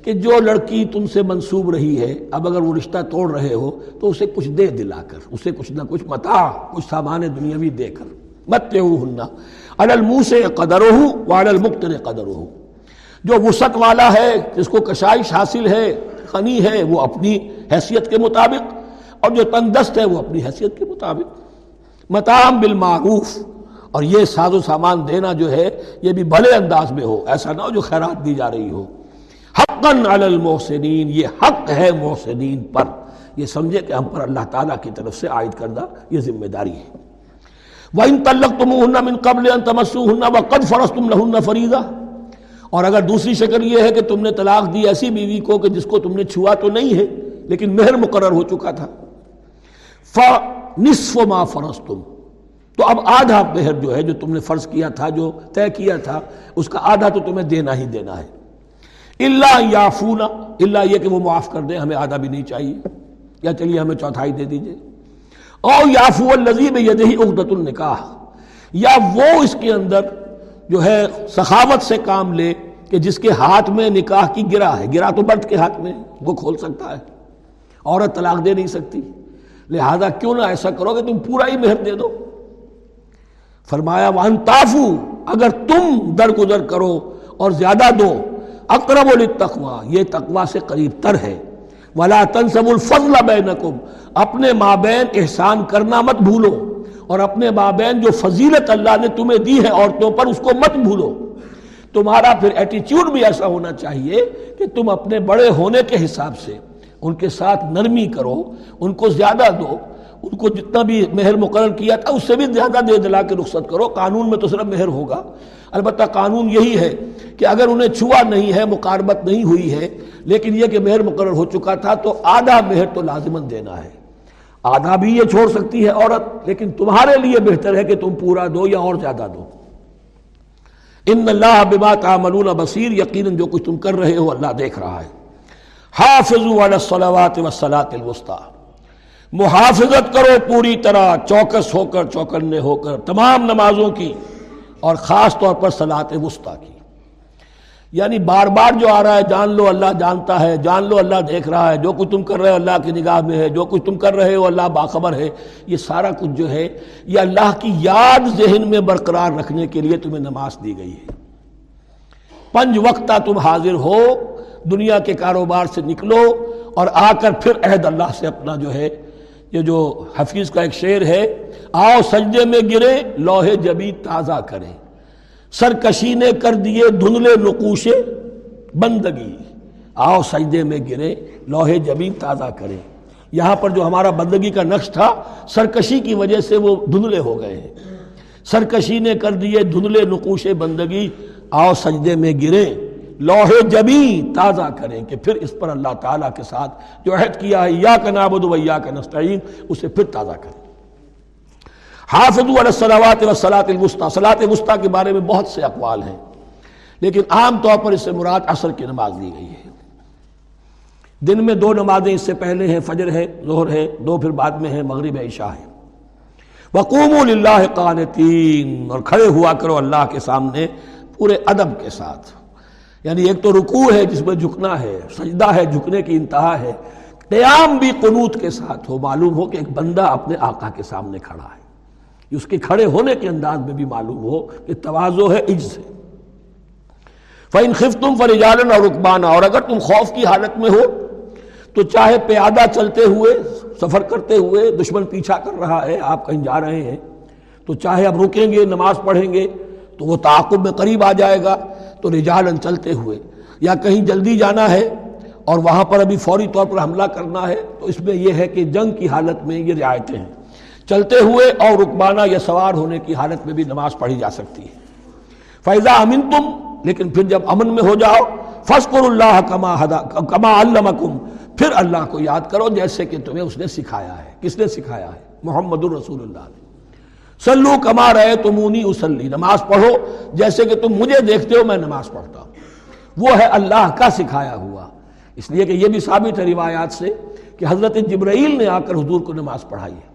کہ جو لڑکی تم سے منسوب رہی ہے، اب اگر وہ رشتہ توڑ رہے ہو تو اسے کچھ دے دلا کر، اسے کچھ نہ کچھ متاع، کچھ سامان دنیاوی دے کر. مَتِّعُوهُنَّ عَلَى الْمُوسِعِ قَدَرُهُ وَعَلَى الْمُقْتِرِ قَدَرُهُ، جو وسعت والا ہے، جس کو کشائش حاصل ہے، غنی ہے، وہ اپنی حیثیت کے مطابق، اور جو تندست ہے وہ اپنی حیثیت کے مطابق. متاع بالمعروف، اور یہ ساز و سامان دینا جو ہے یہ بھی بھلے انداز میں ہو، ایسا نہ ہو جو خیرات دی جا رہی ہو. حقاً علی المحسنین، یہ حق ہے محسنین پر، یہ سمجھے کہ ہم پر اللہ تعالیٰ کی طرف سے عائد کردہ یہ ذمہ داری ہے. وَإِن طَلَّقْتُمُوهُنَّ مِن قَبْلِ أَن تَمَسُّوهُنَّ وَقَدْ فَرَضْتُمْ لَهُنَّ فَرِيضَةً، اور اگر دوسری شکل یہ ہے کہ تم نے طلاق دی ایسی بیوی کو کہ جس کو تم نے چھوا تو نہیں ہے لیکن مہر مقرر ہو چکا تھا. فَنِصْفُ مَا فَرَضْتُمْ، تو اب آدھا مہر جو ہے جو تم نے فرض کیا تھا، جو طے کیا تھا، اس کا آدھا تو تمہیں دینا ہی دینا ہے. اِلَّا يَعْفُونَ، اللہ یہ کہ وہ معاف کر دیں، ہمیں آدھا بھی نہیں چاہیے، یا چلیے ہمیں چوتھائی دے دیجیے. او یافو الذی بیدہ عقدۃ النکاح, یا وہ اس کے اندر جو ہے سخاوت سے کام لے کہ جس کے ہاتھ میں نکاح کی گرا ہے, گرا تو مرد کے ہاتھ میں, وہ کھول سکتا ہے, عورت طلاق دے نہیں سکتی, لہذا کیوں نہ ایسا کرو کہ تم پورا ہی مہر دے دو. فرمایا وان تافو, اگر تم درگزر کرو اور زیادہ دو, اقرب للتقویٰ, یہ تقویٰ سے قریب تر ہے. ولا تنسبوا الفضل بینکم, اپنے مابین احسان کرنا مت بھولو, اور اپنے مابین جو فضیلت اللہ نے تمہیں دی ہے عورتوں پر اس کو مت بھولو. تمہارا پھر ایٹیچیوڈ بھی ایسا ہونا چاہیے کہ تم اپنے بڑے ہونے کے حساب سے ان کے ساتھ نرمی کرو, ان کو زیادہ دو, ان کو جتنا بھی مہر مقرر کیا تھا اس سے بھی زیادہ دے دلا کے رخصت کرو. قانون میں تو صرف مہر ہوگا, البتہ قانون یہی ہے کہ اگر انہیں چھوا نہیں ہے, مقاربت نہیں ہوئی ہے, لیکن یہ کہ مہر مقرر ہو چکا تھا تو آدھا مہر تو لازماً دینا ہے. آدھا بھی یہ چھوڑ سکتی ہے عورت, لیکن تمہارے لیے بہتر ہے کہ تم پورا دو یا اور زیادہ دو. ان اللہ بما تعملون بصیر, یقیناً جو کچھ تم کر رہے ہو اللہ دیکھ رہا ہے. حافظوا علی الصلوات والصلاۃ الوسطی, محافظت کرو پوری طرح, چوکس ہو کر, چوکنے ہو کر تمام نمازوں کی, اور خاص طور پر صلاۃ وسطیٰ کی. یعنی بار بار جو آ رہا ہے, جان لو اللہ جانتا ہے, جان لو اللہ دیکھ رہا ہے, جو کچھ تم کر رہے ہو اللہ کی نگاہ میں ہے, جو کچھ تم کر رہے ہو اللہ باخبر ہے, یہ سارا کچھ جو ہے یہ اللہ کی یاد ذہن میں برقرار رکھنے کے لیے تمہیں نماز دی گئی ہے. پنج وقتہ تم حاضر ہو, دنیا کے کاروبار سے نکلو اور آ کر پھر عہد اللہ سے اپنا جو ہے, یہ جو حفیظ کا ایک شعر ہے, آؤ سجدے میں گرے لوہے جبین تازہ کریں, سرکشی نے کر دیے دھندلے نقوشے بندگی. آؤ سجدے میں گرے لوہے جبین تازہ کریں, یہاں پر جو ہمارا بندگی کا نقش تھا سرکشی کی وجہ سے وہ دھندلے ہو گئے ہیں. سرکشی نے کر دیے دھندلے نقوشے بندگی, آؤ سجدے میں گرے لوہے جبی تازہ کریں, کہ پھر اس پر اللہ تعالیٰ کے ساتھ جو عہد کیا ہے ایاک نعبد و ایاک نستعین اسے پھر تازہ کریں. حافظوا علی الصلوات والصلاۃ الوسطیٰ, صلاۃ وسطیٰ کے بارے میں بہت سے اقوال ہیں, لیکن عام طور پر اس سے مراد عصر کی نماز لی گئی ہے. دن میں دو نمازیں اس سے پہلے ہیں, فجر ہے, ظہر ہے, دو پھر بعد میں ہیں, مغرب ہے, عشاء ہے. وقوموا للہ قانتین, اور کھڑے ہوا کرو اللہ کے سامنے پورے ادب کے ساتھ. یعنی ایک تو رکوع ہے جس میں جھکنا ہے, سجدہ ہے جھکنے کی انتہا ہے, قیام بھی قنوت کے ساتھ ہو, معلوم ہو کہ ایک بندہ اپنے آقا کے سامنے کھڑا ہے. اس کے کھڑے ہونے کے انداز میں بھی معلوم ہو کہ تواضع ہے, عجز ہے. فَإِنْ خِفْتُمْ فَرِجَالًا أَوْ رُكْبَانًا, اور اگر تم خوف کی حالت میں ہو تو چاہے پیادہ چلتے ہوئے, سفر کرتے ہوئے, دشمن پیچھا کر رہا ہے, آپ کہیں جا رہے ہیں تو چاہے اب رکیں گے, نماز پڑھیں گے تو وہ تعاقب میں قریب آ جائے گا, تو رجالن چلتے ہوئے, یا کہیں جلدی جانا ہے اور وہاں پر ابھی فوری طور پر حملہ کرنا ہے تو اس میں یہ ہے کہ جنگ کی حالت میں یہ رعایتیں ہیں. چلتے ہوئے اور رکبانہ یا سوار ہونے کی حالت میں بھی نماز پڑھی جا سکتی ہے. فَإِذَا أَمِنْتُمْ, لیکن پھر جب امن میں ہو جاؤ, فَاذْكُرُوا اللَّهَ كَمَا هَدَاكُمْ كَمَا عَلَّمَكُمْ, پھر اللہ کو یاد کرو جیسے کہ تمہیں اس نے سکھایا ہے. کس نے سکھایا ہے؟ محمد الرسول اللہ نے. صلو کما رأیتمونی اصلی, نماز پڑھو جیسے کہ تم مجھے دیکھتے ہو میں نماز پڑھتا ہوں. وہ ہے اللہ کا سکھایا ہوا, اس لیے کہ یہ بھی ثابت ہے روایات سے کہ حضرت جبرائیل نے آ کر حضور کو نماز پڑھائی ہے.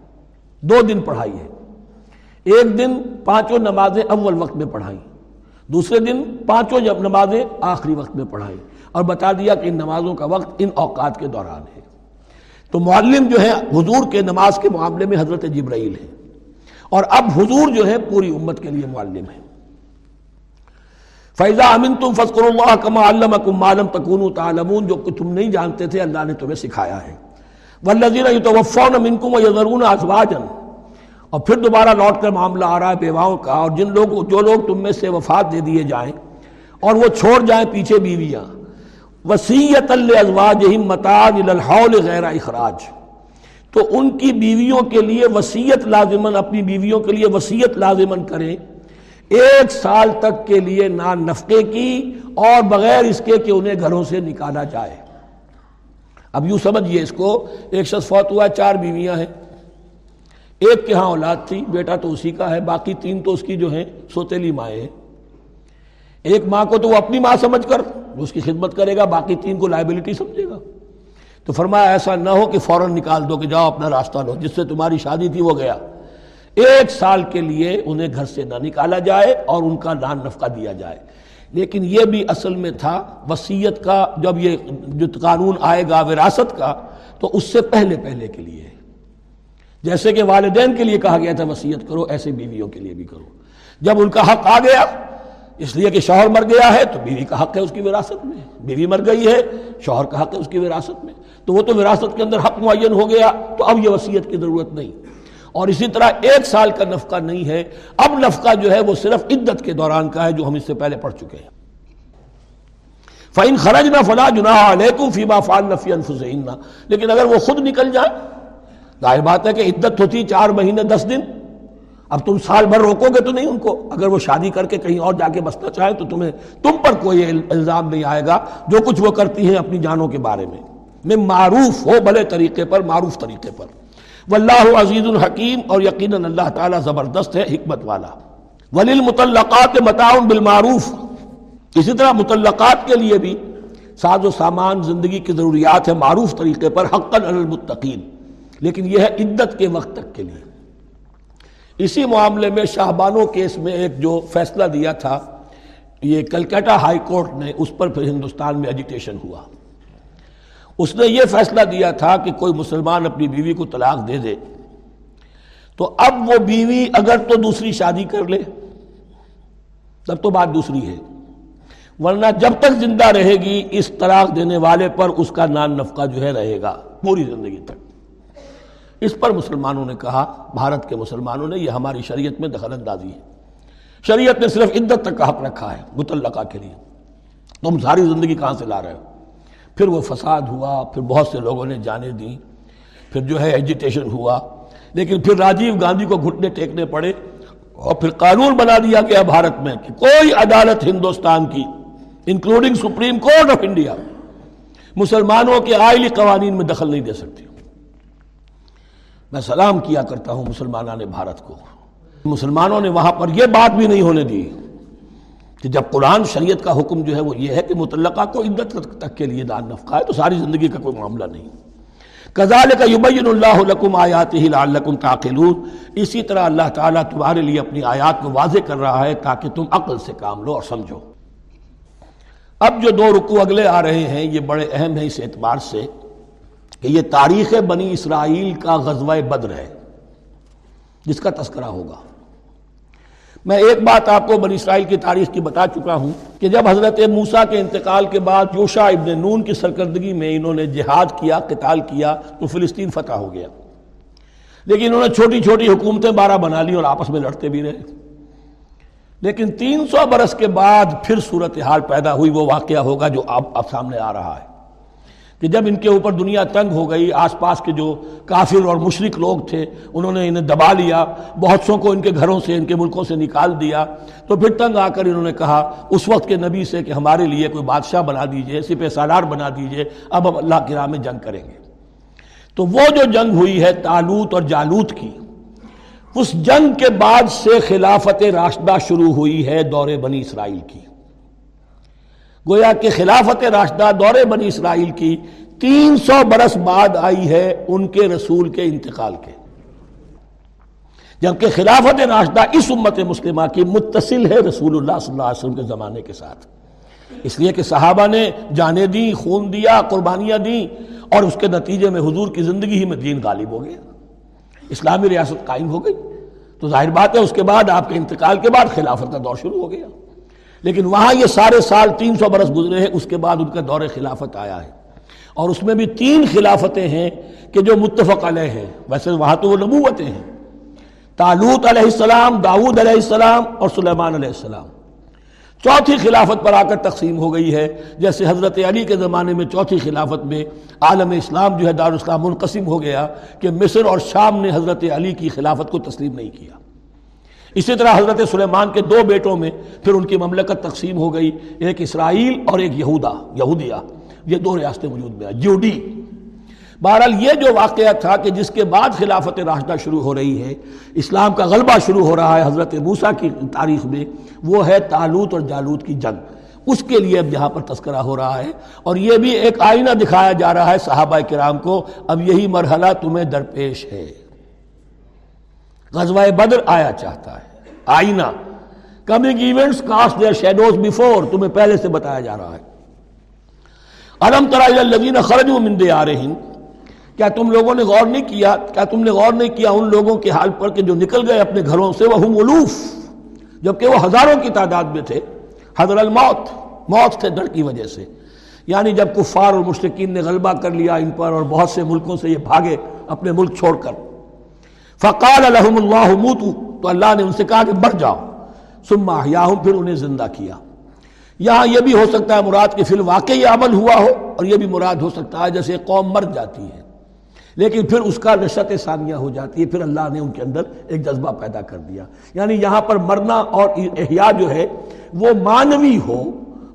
دو دن پڑھائی ہے, ایک دن پانچوں نمازیں اول وقت میں پڑھائیں, دوسرے دن پانچوں جب نمازیں آخری وقت میں پڑھائیں, اور بتا دیا کہ ان نمازوں کا وقت ان اوقات کے دوران ہے. تو معلم جو ہے حضور کے نماز کے معاملے میں حضرت جبرائیل ہے, اور اب حضور جو ہے پوری امت کے لیے معلم ہے. فَإِذَا أَمِنْتُمْ فَاذْكُرُوا اللَّهَ كَمَا عَلَّمَكُمْ مَا لَمْ تَكُونُوا تَعْلَمُونَ, جو کہ تم نہیں جانتے تھے اللہ نے تمہیں سکھایا ہے. وَالَّذِينَ يُتَوَفَّوْنَ مِنْكُمْ وَيَذَرُونَ أَزْوَاجًا, اور پھر دوبارہ لوٹ کر معاملہ آ رہا ہے بیواؤں کا, اور جن لوگوں جو لوگ تم میں سے وفات دے دیے جائیں اور وہ چھوڑ جائیں پیچھے بیویاں. وَصِيَّةً لِأَزْوَاجِهِمْ مَتَاعًا إِلَى الْحَوْلِ غَيْرَ إِخْرَاجٍ, تو ان کی بیویوں کے لیے وصیت لازماً, اپنی بیویوں کے لیے وصیت لازماً کریں, ایک سال تک کے لیے نہ نفقے کی, اور بغیر اس کے کہ انہیں گھروں سے نکالا جائے. اب یوں سمجھیے اس کو, ایک شخص فوت ہوا, چار بیویاں ہیں, ایک کے ہاں اولاد تھی, بیٹا تو اسی کا ہے, باقی تین تو اس کی جو ہیں سوتیلی مائیں ہیں. ایک ماں کو تو وہ اپنی ماں سمجھ کر اس کی خدمت کرے گا, باقی تین کو لائبلٹی سمجھے گا. تو فرمایا ایسا نہ ہو کہ فوراً نکال دو کہ جاؤ اپنا راستہ لو، جس سے تمہاری شادی تھی وہ گیا، ایک سال کے لیے انہیں گھر سے نہ نکالا جائے اور ان کا نان نفقہ دیا جائے۔ لیکن یہ بھی اصل میں تھا وصیت کا، جب یہ جو قانون آئے گا وراثت کا تو اس سے پہلے پہلے کے لیے، جیسے کہ والدین کے لیے کہا گیا تھا وصیت کرو، ایسے بیویوں کے لیے بھی کرو۔ جب ان کا حق آ گیا، اس لیے کہ شوہر مر گیا ہے تو بیوی کا حق ہے اس کی وراثت میں، بیوی مر گئی ہے شوہر کا حق ہے اس کی وراثت میں، تو وہ تو وراثت کے اندر حق معین ہو گیا، تو اب یہ وصیت کی ضرورت نہیں۔ اور اسی طرح ایک سال کا نفقہ نہیں ہے، اب نفقہ جو ہے وہ صرف عدت کے دوران کا ہے، جو ہم اس سے پہلے پڑھ چکے ہیں۔ فَإِنْ خَرَجْنَا فَلَا جُنَاحَ عَلَيْكُمْ فِي مَا فَعَلْنَا فِي أَنفُسِهِنَّ، لیکن اگر وہ خود نکل جائیں، ظاہر بات ہے کہ عدت ہوتی چار مہینے دس دن، اب تم سال بھر روکو گے تو نہیں ان کو، اگر وہ شادی کر کے کہیں اور جا کے بسنا چاہیں تو تمہیں تم پر کوئی الزام نہیں آئے گا، جو کچھ وہ کرتی ہیں اپنی جانوں کے بارے میں میں معروف ہو، بھلے طریقے پر، معروف طریقے پر۔ واللہ عزیز الحکیم، اور یقیناً اللہ تعالیٰ زبردست ہے، حکمت والا۔ وللمطلقات متاع بالمعروف، اسی طرح مطلقات کے لیے بھی ساز و سامان، زندگی کی ضروریات ہے معروف طریقے پر، حقا علی المتقین، لیکن یہ ہے عدت کے وقت تک کے لیے۔ اسی معاملے میں شاہبانو کیس میں ایک جو فیصلہ دیا تھا یہ کلکتا ہائی کورٹ نے، اس پر پھر ہندوستان میں ایجیٹیشن ہوا۔ اس نے یہ فیصلہ دیا تھا کہ کوئی مسلمان اپنی بیوی کو طلاق دے دے تو اب وہ بیوی اگر تو دوسری شادی کر لے تب تو بات دوسری ہے، ورنہ جب تک زندہ رہے گی اس طلاق دینے والے پر اس کا نان نفقہ جو ہے رہے گا پوری زندگی تک۔ اس پر مسلمانوں نے کہا، بھارت کے مسلمانوں نے، یہ ہماری شریعت میں دخل اندازی ہے، شریعت نے صرف عدت تک کا حق رکھا ہے مطلقہ کے لیے، تم ساری زندگی کہاں سے لا رہے ہو۔ پھر وہ فساد ہوا، پھر بہت سے لوگوں نے جانیں دیں، پھر جو ہے ایجیٹیشن ہوا، لیکن پھر راجیو گاندھی کو گھٹنے ٹیکنے پڑے اور پھر قانون بنا دیا گیا بھارت میں کہ کوئی عدالت ہندوستان کی including supreme court of India مسلمانوں کے آئلی قوانین میں دخل نہیں دے سکتی۔ میں سلام کیا کرتا ہوں مسلمانوں نے بھارت کو، مسلمانوں نے وہاں پر یہ بات بھی نہیں ہونے دی کہ جب قرآن شریعت کا حکم جو ہے وہ یہ ہے کہ مطلقہ کو عدت تک کے لیے نان نفقہ ہے تو ساری زندگی کا کوئی معاملہ نہیں۔ کذالک یبین اللہ لکم آیاتہ لعلکم تعقلون، اسی طرح اللہ تعالیٰ تمہارے لیے اپنی آیات کو واضح کر رہا ہے تاکہ تم عقل سے کام لو اور سمجھو۔ اب جو دو رکوع اگلے آ رہے ہیں یہ بڑے اہم ہیں اس اعتبار سے کہ یہ تاریخ بنی اسرائیل کا غزوہ بدر ہے جس کا تذکرہ ہوگا۔ میں ایک بات آپ کو بنی اسرائیل کی تاریخ کی بتا چکا ہوں کہ جب حضرت موسیٰ کے انتقال کے بعد یوشع ابن نون کی سرکردگی میں انہوں نے جہاد کیا، قتال کیا تو فلسطین فتح ہو گیا، لیکن انہوں نے چھوٹی چھوٹی حکومتیں بارہ بنا لی اور آپس میں لڑتے بھی رہے۔ لیکن تین سو برس کے بعد پھر صورتحال پیدا ہوئی، وہ واقعہ ہوگا جو اب اب سامنے آ رہا ہے کہ جب ان کے اوپر دنیا تنگ ہو گئی، آس پاس کے جو کافر اور مشرک لوگ تھے انہوں نے انہیں دبا لیا، بہت سوں کو ان کے گھروں سے، ان کے ملکوں سے نکال دیا، تو پھر تنگ آ کر انہوں نے کہا اس وقت کے نبی سے کہ ہمارے لیے کوئی بادشاہ بنا دیجئے، سپہ سالار بنا دیجئے، اب اب اللہ کی راہ میں جنگ کریں گے۔ تو وہ جو جنگ ہوئی ہے طالوت اور جالوت کی، اس جنگ کے بعد سے خلافت راشدہ شروع ہوئی ہے دور بنی اسرائیل کی۔ گویا کہ خلافت راشدہ دور بنی اسرائیل کی تین سو برس بعد آئی ہے ان کے رسول کے انتقال کے، جبکہ خلافت راشدہ اس امت مسلمہ کی متصل ہے رسول اللہ صلی اللہ علیہ وسلم کے زمانے کے ساتھ، اس لیے کہ صحابہ نے جانیں دیں، خون دیا، قربانیاں دیں، اور اس کے نتیجے میں حضور کی زندگی ہی میں دین غالب ہو گیا، اسلامی ریاست قائم ہو گئی۔ تو ظاہر بات ہے اس کے بعد، آپ کے انتقال کے بعد خلافت کا دور شروع ہو گیا، لیکن وہاں یہ سارے سال تین سو برس گزرے ہیں، اس کے بعد ان کا دور خلافت آیا ہے، اور اس میں بھی تین خلافتیں ہیں کہ جو متفق علیہ ہیں۔ ویسے وہاں تو وہ نبوتیں ہیں، طالوت علیہ السلام، داود علیہ السلام اور سلیمان علیہ السلام۔ چوتھی خلافت پر آ کر تقسیم ہو گئی ہے، جیسے حضرت علی کے زمانے میں چوتھی خلافت میں عالم اسلام جو ہے دارالاسلام منقسم ہو گیا کہ مصر اور شام نے حضرت علی کی خلافت کو تسلیم نہیں کیا۔ اسی طرح حضرت سلیمان کے دو بیٹوں میں پھر ان کی مملکت تقسیم ہو گئی، ایک اسرائیل اور ایک یہودا یہودیہ، یہ دو ریاستیں وجود میں آئیں، جیوڈی۔ بہرحال یہ جو واقعہ تھا کہ جس کے بعد خلافت راشدہ شروع ہو رہی ہے، اسلام کا غلبہ شروع ہو رہا ہے حضرت موسیٰ کی تاریخ میں، وہ ہے طالوت اور جالوت کی جنگ۔ اس کے لیے اب یہاں پر تذکرہ ہو رہا ہے، اور یہ بھی ایک آئینہ دکھایا جا رہا ہے صحابہ کرام کو، اب یہی مرحلہ تمہیں درپیش ہے۔ غزوہ بدر آیا چاہتا ہے، آئینہ، coming events cast their shadows before, تمہیں پہلے سے بتایا جا رہا ہے۔ الم تر الی الذین خرجوا من دیارہم، کیا تم لوگوں نے غور نہیں کیا، کیا تم نے غور نہیں کیا ان لوگوں کے حال پر کہ جو نکل گئے اپنے گھروں سے، وہم الوف، جبکہ وہ ہزاروں کی تعداد میں تھے، حضر الموت، موت سے ڈر کی وجہ سے، یعنی جب کفار اور مشرکین نے غلبہ کر لیا ان پر اور بہت سے ملکوں سے یہ بھاگے اپنے ملک چھوڑ کر۔ فقال لهم اللہ موتوا، تو اللہ نے ان سے کہا کہ مر جاؤ، ثم احیاهم، پھر انہیں زندہ کیا۔ یہاں یہ بھی ہو سکتا ہے مراد کہ فی الواقع یہ عمل ہوا ہو، اور یہ بھی مراد ہو سکتا ہے جیسے قوم مر جاتی ہے لیکن پھر اس کا نشأۃ ثانیہ ہو جاتی ہے، پھر اللہ نے ان کے اندر ایک جذبہ پیدا کر دیا، یعنی یہاں پر مرنا اور احیاء جو ہے وہ معنوی ہو،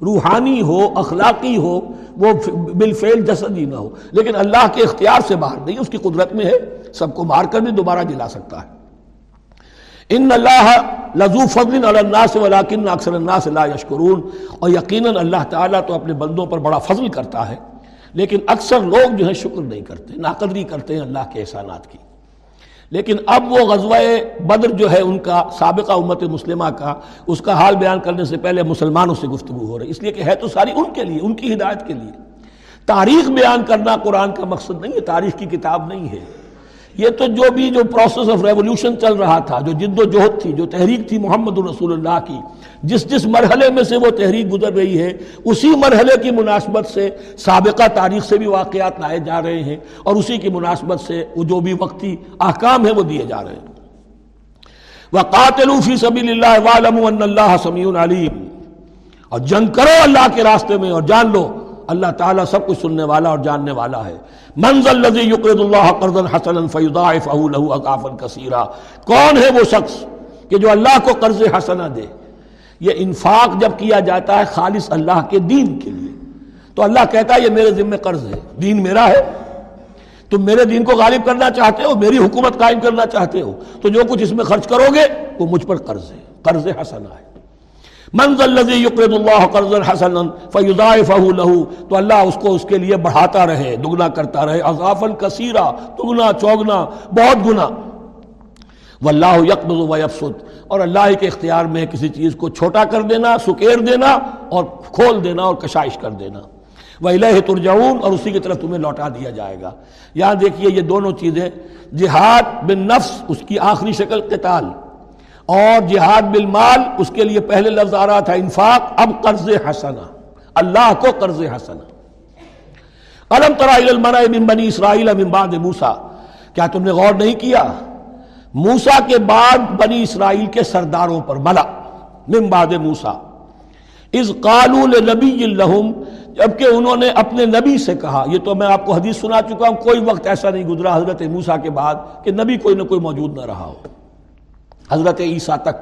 روحانی ہو، اخلاقی ہو، وہ بالفعل جسدی نہ ہو، لیکن اللہ کے اختیار سے باہر نہیں، اس کی قدرت میں ہے، سب کو مار کر بھی دوبارہ جلا سکتا ہے۔ ان اللہ لذو فضل علی الناس ولکن اکثر الناس لا یشکرون، اور یقیناً اللہ تعالیٰ تو اپنے بندوں پر بڑا فضل کرتا ہے لیکن اکثر لوگ جو ہے شکر نہیں کرتے، ناقدری کرتے ہیں اللہ کے احسانات کی۔ لیکن اب وہ غزوہ بدر جو ہے ان کا، سابقہ امت مسلمہ کا، اس کا حال بیان کرنے سے پہلے مسلمانوں سے گفتگو ہو رہی، اس لیے کہ ہے تو ساری ان کے لیے، ان کی ہدایت کے لیے۔ تاریخ بیان کرنا قرآن کا مقصد نہیں ہے، تاریخ کی کتاب نہیں ہے یہ، تو جو بھی جو پروسیس آف ریولوشن چل رہا تھا، جو جد و جہد تھی، جو تحریک تھی محمد الرسول اللہ کی، جس جس مرحلے میں سے وہ تحریک گزر رہی ہے، اسی مرحلے کی مناسبت سے سابقہ تاریخ سے بھی واقعات لائے جا رہے ہیں، اور اسی کی مناسبت سے وہ جو بھی وقتی احکام ہیں وہ دیے جا رہے ہیں۔ وَقَاتِلُوا فِي سَبِيلِ اللَّهِ وَاعْلَمُوا أَنَّ اللَّهَ سَمِيعٌ عَلِيمٌ، اور جنگ کرو اللہ کے راستے میں اور جان لو اللہ تعالیٰ سب کچھ سننے والا اور جاننے والا ہے۔ من ذا الذی یقرض اللہ قرضا حسنا فیضاعفہ لہ اضعافا کثیرا، کون ہے وہ شخص کہ جو اللہ کو قرض حسنا دے؟ یہ انفاق جب کیا جاتا ہے خالص اللہ کے دین کے لیے تو اللہ کہتا ہے یہ میرے ذمہ قرض ہے، دین میرا ہے، تم میرے دین کو غالب کرنا چاہتے ہو، میری حکومت قائم کرنا چاہتے ہو، تو جو کچھ اس میں خرچ کرو گے وہ مجھ پر قرض ہے، قرض حسنا ہے۔ من ذا الذی یقرض اللہ قرضا حسنا فیضاعفہ لہ، تو اللہ اس کو اس کے لیے بڑھاتا رہے، دگنا کرتا رہے، اضعافا کثیرا، دگنا چوگنا، بہت گنا۔ واللہ یقبض ویبسط، اور اللہ کے اختیار میں کسی چیز کو چھوٹا کر دینا، سکیر دینا اور کھول دینا اور کشائش کر دینا۔ وَإِلَيْهِ تُرْجَعُونَ، اور اسی کی طرف تمہیں لوٹا دیا جائے گا۔ یہاں دیکھیے یہ دونوں چیزیں، جہاد بالنفس اس کی آخری شکل قتال، اور جہاد بالمال اس کے لیے پہلے لفظ آ رہا تھا انفاق، اب قرض حسنہ، اللہ کو قرض حسنہ۔ الم تر الی الملأ من بنی اسرائیل من بعد موسیٰ، کیا تم نے غور نہیں کیا موسیٰ کے بعد بنی اسرائیل کے سرداروں پر، ملا من بعد موسیٰ، اذ قالوا لنبی لہم، جبکہ انہوں نے اپنے نبی سے کہا، یہ تو میں آپ کو حدیث سنا چکا ہوں، کوئی وقت ایسا نہیں گزرا حضرت موسیٰ کے بعد کہ نبی کوئی نہ کوئی موجود نہ رہا ہو، حضرت عیسیٰ تک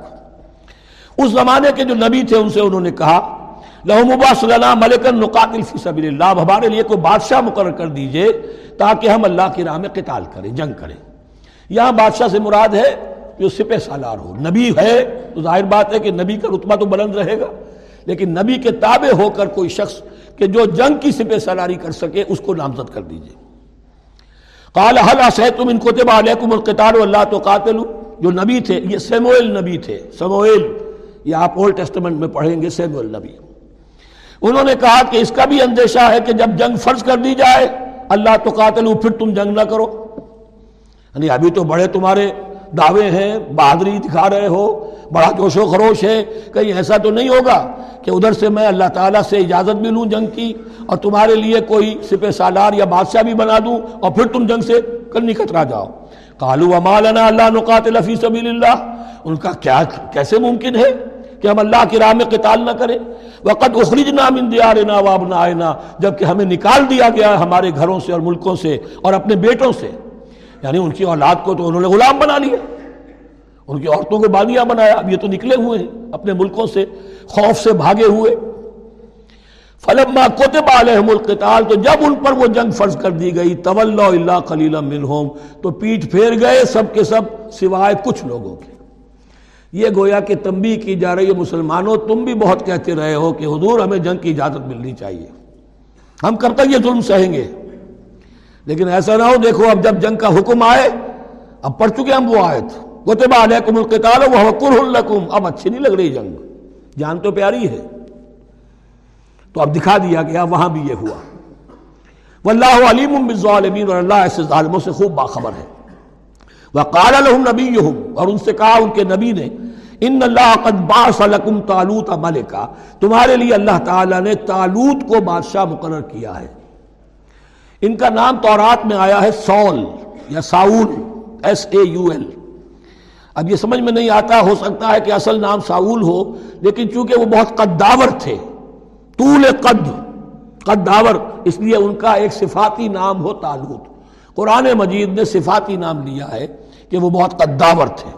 اس زمانے کے جو نبی تھے ان سے انہوں نے کہا لَهُمْ اُبْعَثْ لَنَا مَلِكًا نُقَاتِلْ فِي سَبِيلِ اللَّهِ، اب ہمارے لیے کوئی بادشاہ مقرر کر دیجئے تاکہ ہم اللہ کی راہ میں قتال کریں، جنگ کریں۔ یہاں بادشاہ سے مراد ہے جو سپہ سالار ہو، نبی ہے تو ظاہر بات ہے کہ نبی کا رتبہ تو بلند رہے گا، لیکن نبی کے تابع ہو کر کوئی شخص کہ جو جنگ کی سپہ سالاری کر سکے اس کو نامزد کر دیجئے۔ قَالَ هَلْ عَصَيْتُمْ إِنْ كُتِبَ عَلَيْكُمُ الْقِتَالُ أَلَّا تُقَاتِلُوا، جو نبی تھے یہ سموئل نبی تھے، سموئل یہ آپ اولڈ ٹیسٹمنٹ میں پڑھیں گے، سموئل نبی، انہوں نے کہا کہ اس کا بھی اندیشہ ہے کہ جب جنگ فرض کر دی جائے اللہ تو قاتلو، پھر تم جنگ نہ کرو، یعنی ابھی تو بڑے تمہارے دعوے ہیں، بہادری دکھا رہے ہو، بڑا جوش و خروش ہے، کہیں ایسا تو نہیں ہوگا کہ ادھر سے میں اللہ تعالیٰ سے اجازت بھی لوں جنگ کی اور تمہارے لیے کوئی سپہ سالار یا بادشاہ بھی بنا دوں اور پھر تم جنگ سے کرنی کترا جاؤ۔ قالوا وما لنا الا نقاتل فی سبیل اللہ، ان کا کیا کیسے ممکن ہے کہ ہم اللہ کی راہ میں قتال نہ کریں؟ وقد اخرجنا من دیارنا وابنائنا، جبکہ ہمیں نکال دیا گیا ہمارے گھروں سے اور ملکوں سے اور اپنے بیٹوں سے، یعنی ان کی اولاد کو تو انہوں نے غلام بنا لیا، ان کی عورتوں کو بانیاں بنایا، اب یہ تو نکلے ہوئے ہیں اپنے ملکوں سے، خوف سے بھاگے ہوئے۔ فلما كتب عليهم القتال، تو جب ان پر وہ جنگ فرض کر دی گئی، تولوا الا قليلا منهم، تو پیٹ پھیر گئے سب کے سب سوائے کچھ لوگوں کے، یہ گویا کہ تنبیہ کی جا رہی ہے، مسلمانوں تم بھی بہت کہتے رہے ہو کہ حضور ہمیں جنگ کی اجازت ملنی چاہیے، ہم کب تک یہ ظلم سہیں گے، لیکن ایسا نہ ہو دیکھو اب جب جنگ کا حکم آئے، اب پڑھ چکے ہم وہ آیت کتب علیکم القتال وہو کرہ لکم، اب اچھی نہیں لگ رہی جنگ، جان تو پیاری ہے، تو اب دکھا دیا گیا وہاں بھی یہ ہوا، واللہ علیم بالظالمین، اور اللہ ایسے ظالموں سے خوب باخبر ہے، وقال لهم نبیہم، اور ان سے کہا ان کے نبی نے، ان اللہ قد بعث لکم طالوت ملکا، تمہارے لیے اللہ تعالیٰ نے طالوت کو بادشاہ مقرر کیا ہے، ان کا نام تورات میں آیا ہے سول یا Saul, S A U L, اب یہ سمجھ میں نہیں آتا، ہو سکتا ہے کہ اصل نام ساؤل ہو، لیکن چونکہ وہ بہت قداور تھے، طول قد، قداور، اس لیے ان کا ایک صفاتی نام ہو طالوت، قرآن مجید نے صفاتی نام لیا ہے کہ وہ بہت قداور تھے،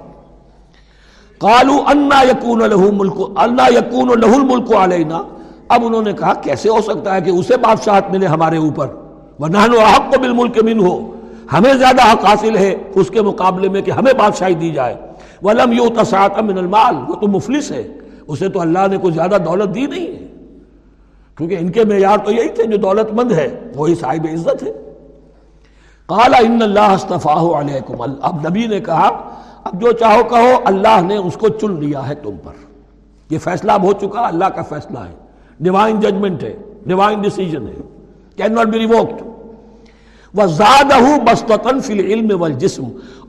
قالوا انا یکون لہ ملک انا یکون لہ الملک علینا، اب انہوں نے کہا کیسے ہو سکتا ہے کہ اسے بادشاہت ملے ہمارے اوپر، ونحن احق بالملک منہ، ہمیں زیادہ حق حاصل ہے اس کے مقابلے میں کہ ہمیں بادشاہی دی جائے، ولم یؤت سعۃ من المال، وہ تو مفلس ہے، اسے تو اللہ نے کوئی زیادہ دولت دی نہیں ہے، کیونکہ ان کے معیار تو یہی تھے، جو دولت مند ہے وہی صاحب عزت ہے، قال ان اللہ اصطفاہ علیکم، اب نبی نے کہا اب جو چاہو کہو، اللہ نے اس کو چن لیا ہے تم پر، یہ فیصلہ اب ہو چکا، اللہ کا فیصلہ ہے، ڈیوائن ججمنٹ ہے، ڈیوائن ڈیسیجن ہے، کین ناٹ بی ریووکڈ، وَزَادَهُ بَسْطَةً فِي الْعِلْمِ وَالْجِسْمِ،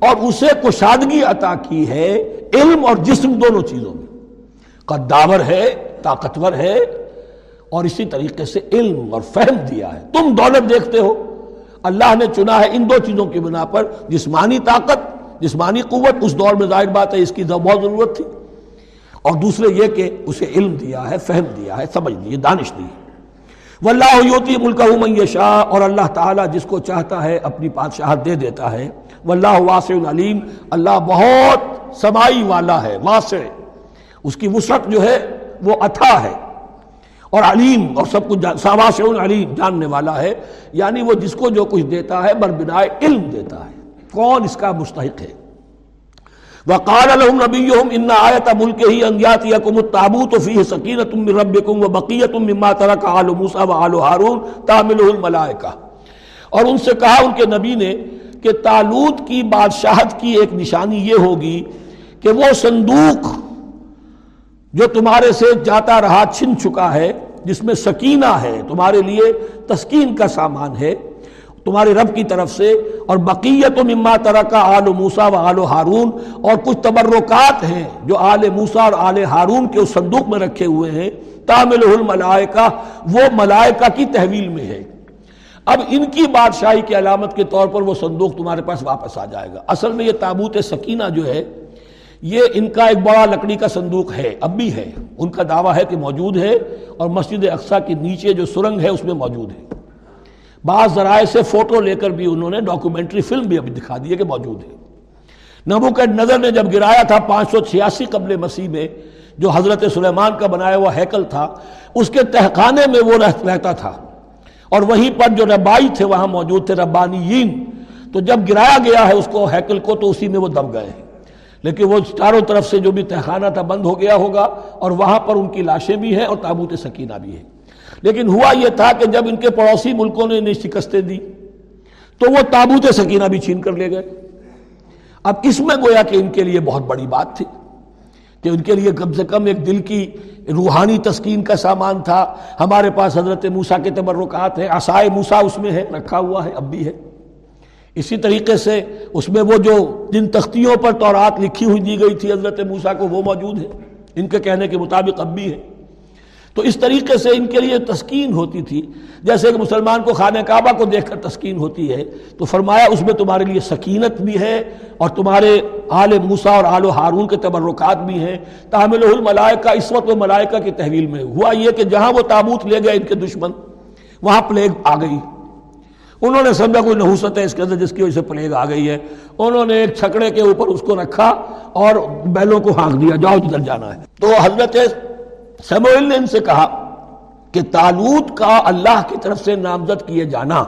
اور اسے کشادگی عطا کی ہے علم اور جسم دونوں چیزوں میں، قداور ہے، طاقتور ہے، اور اسی طریقے سے علم اور فہم دیا ہے، تم دولت دیکھتے ہو، اللہ نے چنا ہے ان دو چیزوں کی بنا پر، جسمانی طاقت، جسمانی قوت، اس دور میں ظاہر بات ہے اس کی بہت ضرورت تھی، اور دوسرے یہ کہ اسے علم دیا ہے، فہم دیا ہے، سمجھ دی، دانش دی ہے، واللہ یؤتی ملکہ من یشاء، اور اللہ تعالیٰ جس کو چاہتا ہے اپنی بادشاہت دے دیتا ہے، واللہ واسع علیم، اللہ بہت سمائی والا ہے، واسع، اس کی وسعت جو ہے وہ عطا ہے، اور علیم، اور سب کچھ واسع علیم، جاننے والا ہے، یعنی وہ جس کو جو کچھ دیتا ہے بربنائے علم دیتا ہے، کون اس کا مستحق ہے، وقال لهم نبيهم ان آیۃ ملکہ ان یاتیکم التابوت فیہ سکینۃ من ربکم وبقیۃ مما ترک آل موسیٰ وآل ہارون تحملہ الملائکہ، اور ان سے کہا ان کے نبی نے کہ طالوت کی بادشاہت کی ایک نشانی یہ ہوگی کہ وہ صندوق جو تمہارے سے جاتا رہا، چھن چکا ہے، جس میں سکینہ ہے، تمہارے لیے تسکین کا سامان ہے تمہارے رب کی طرف سے، اور بقیت مما ترک آل موسیٰ و آل ہارون، اور کچھ تبرکات ہیں جو آل موسیٰ اور آل ہارون کے اس صندوق میں رکھے ہوئے ہیں، تحملہ الملائکہ، وہ ملائکہ کی تحویل میں ہے، اب ان کی بادشاہی کی علامت کے طور پر وہ صندوق تمہارے پاس واپس آ جائے گا، اصل میں یہ تابوت سکینہ جو ہے یہ ان کا ایک بڑا لکڑی کا صندوق ہے، اب بھی ہے، ان کا دعویٰ ہے کہ موجود ہے، اور مسجد اقصیٰ کے نیچے جو سرنگ ہے اس میں موجود ہے، بعض ذرائع سے فوٹو لے کر بھی انہوں نے ڈاکومنٹری فلم بھی ابھی دکھا دی ہے کہ موجود ہے، نبوکاد نظر نے جب گرایا تھا پانچ سو چھیاسی قبل مسیح میں، جو حضرت سلیمان کا بنایا ہوا ہیکل تھا، اس کے تہخانے میں وہ رہتا تھا، اور وہیں پر جو ربائی تھے وہاں موجود تھے، ربانیین، تو جب گرایا گیا ہے اس کو، ہیکل کو، تو اسی میں وہ دب گئے، لیکن وہ چاروں طرف سے جو بھی تہخانہ تھا بند ہو گیا ہوگا، اور وہاں پر ان کی لاشیں بھی ہیں اور تابوت سکینہ بھی ہے، لیکن ہوا یہ تھا کہ جب ان کے پڑوسی ملکوں نے انہیں شکستیں دی تو وہ تابوت سکینہ بھی چھین کر لے گئے، اب اس میں گویا کہ ان کے لیے بہت بڑی بات تھی کہ ان کے لیے کم سے کم ایک دل کی روحانی تسکین کا سامان تھا، ہمارے پاس حضرت موسیٰ کے تبرکات ہیں، عصائے موسیٰ اس میں ہے، رکھا ہوا ہے اب بھی ہے، اسی طریقے سے اس میں وہ جو جن تختیوں پر تورات لکھی ہوئی دی گئی تھی حضرت موسیٰ کو، وہ موجود ہے ان کے کہنے کے مطابق اب بھی ہے، تو اس طریقے سے ان کے لیے تسکین ہوتی تھی، جیسے کہ مسلمان کو خانہ کعبہ کو دیکھ کر تسکین ہوتی ہے، تو فرمایا اس میں تمہارے لیے سکینت بھی ہے، اور تمہارے آل موسیٰ اور آل ہارون کے تبرکات بھی ہیں، تحملہ الملائکہ، اس وقت وہ ملائکہ کی تحویل میں، ہوا یہ کہ جہاں وہ تابوت لے گئے ان کے دشمن، وہاں پلیگ آ گئی، انہوں نے سمجھا کوئی نحوست ہے اس کے اندر جس کی وجہ سے پلیگ آ گئی ہے، انہوں نے ایک چھکڑے کے اوپر اس کو رکھا اور بیلوں کو ہانک دیا، جاؤ جدھر جانا ہے، تو حضرت سموئل نے ان سے کہا کہ طالوت کا اللہ کی طرف سے نامزد کیے جانا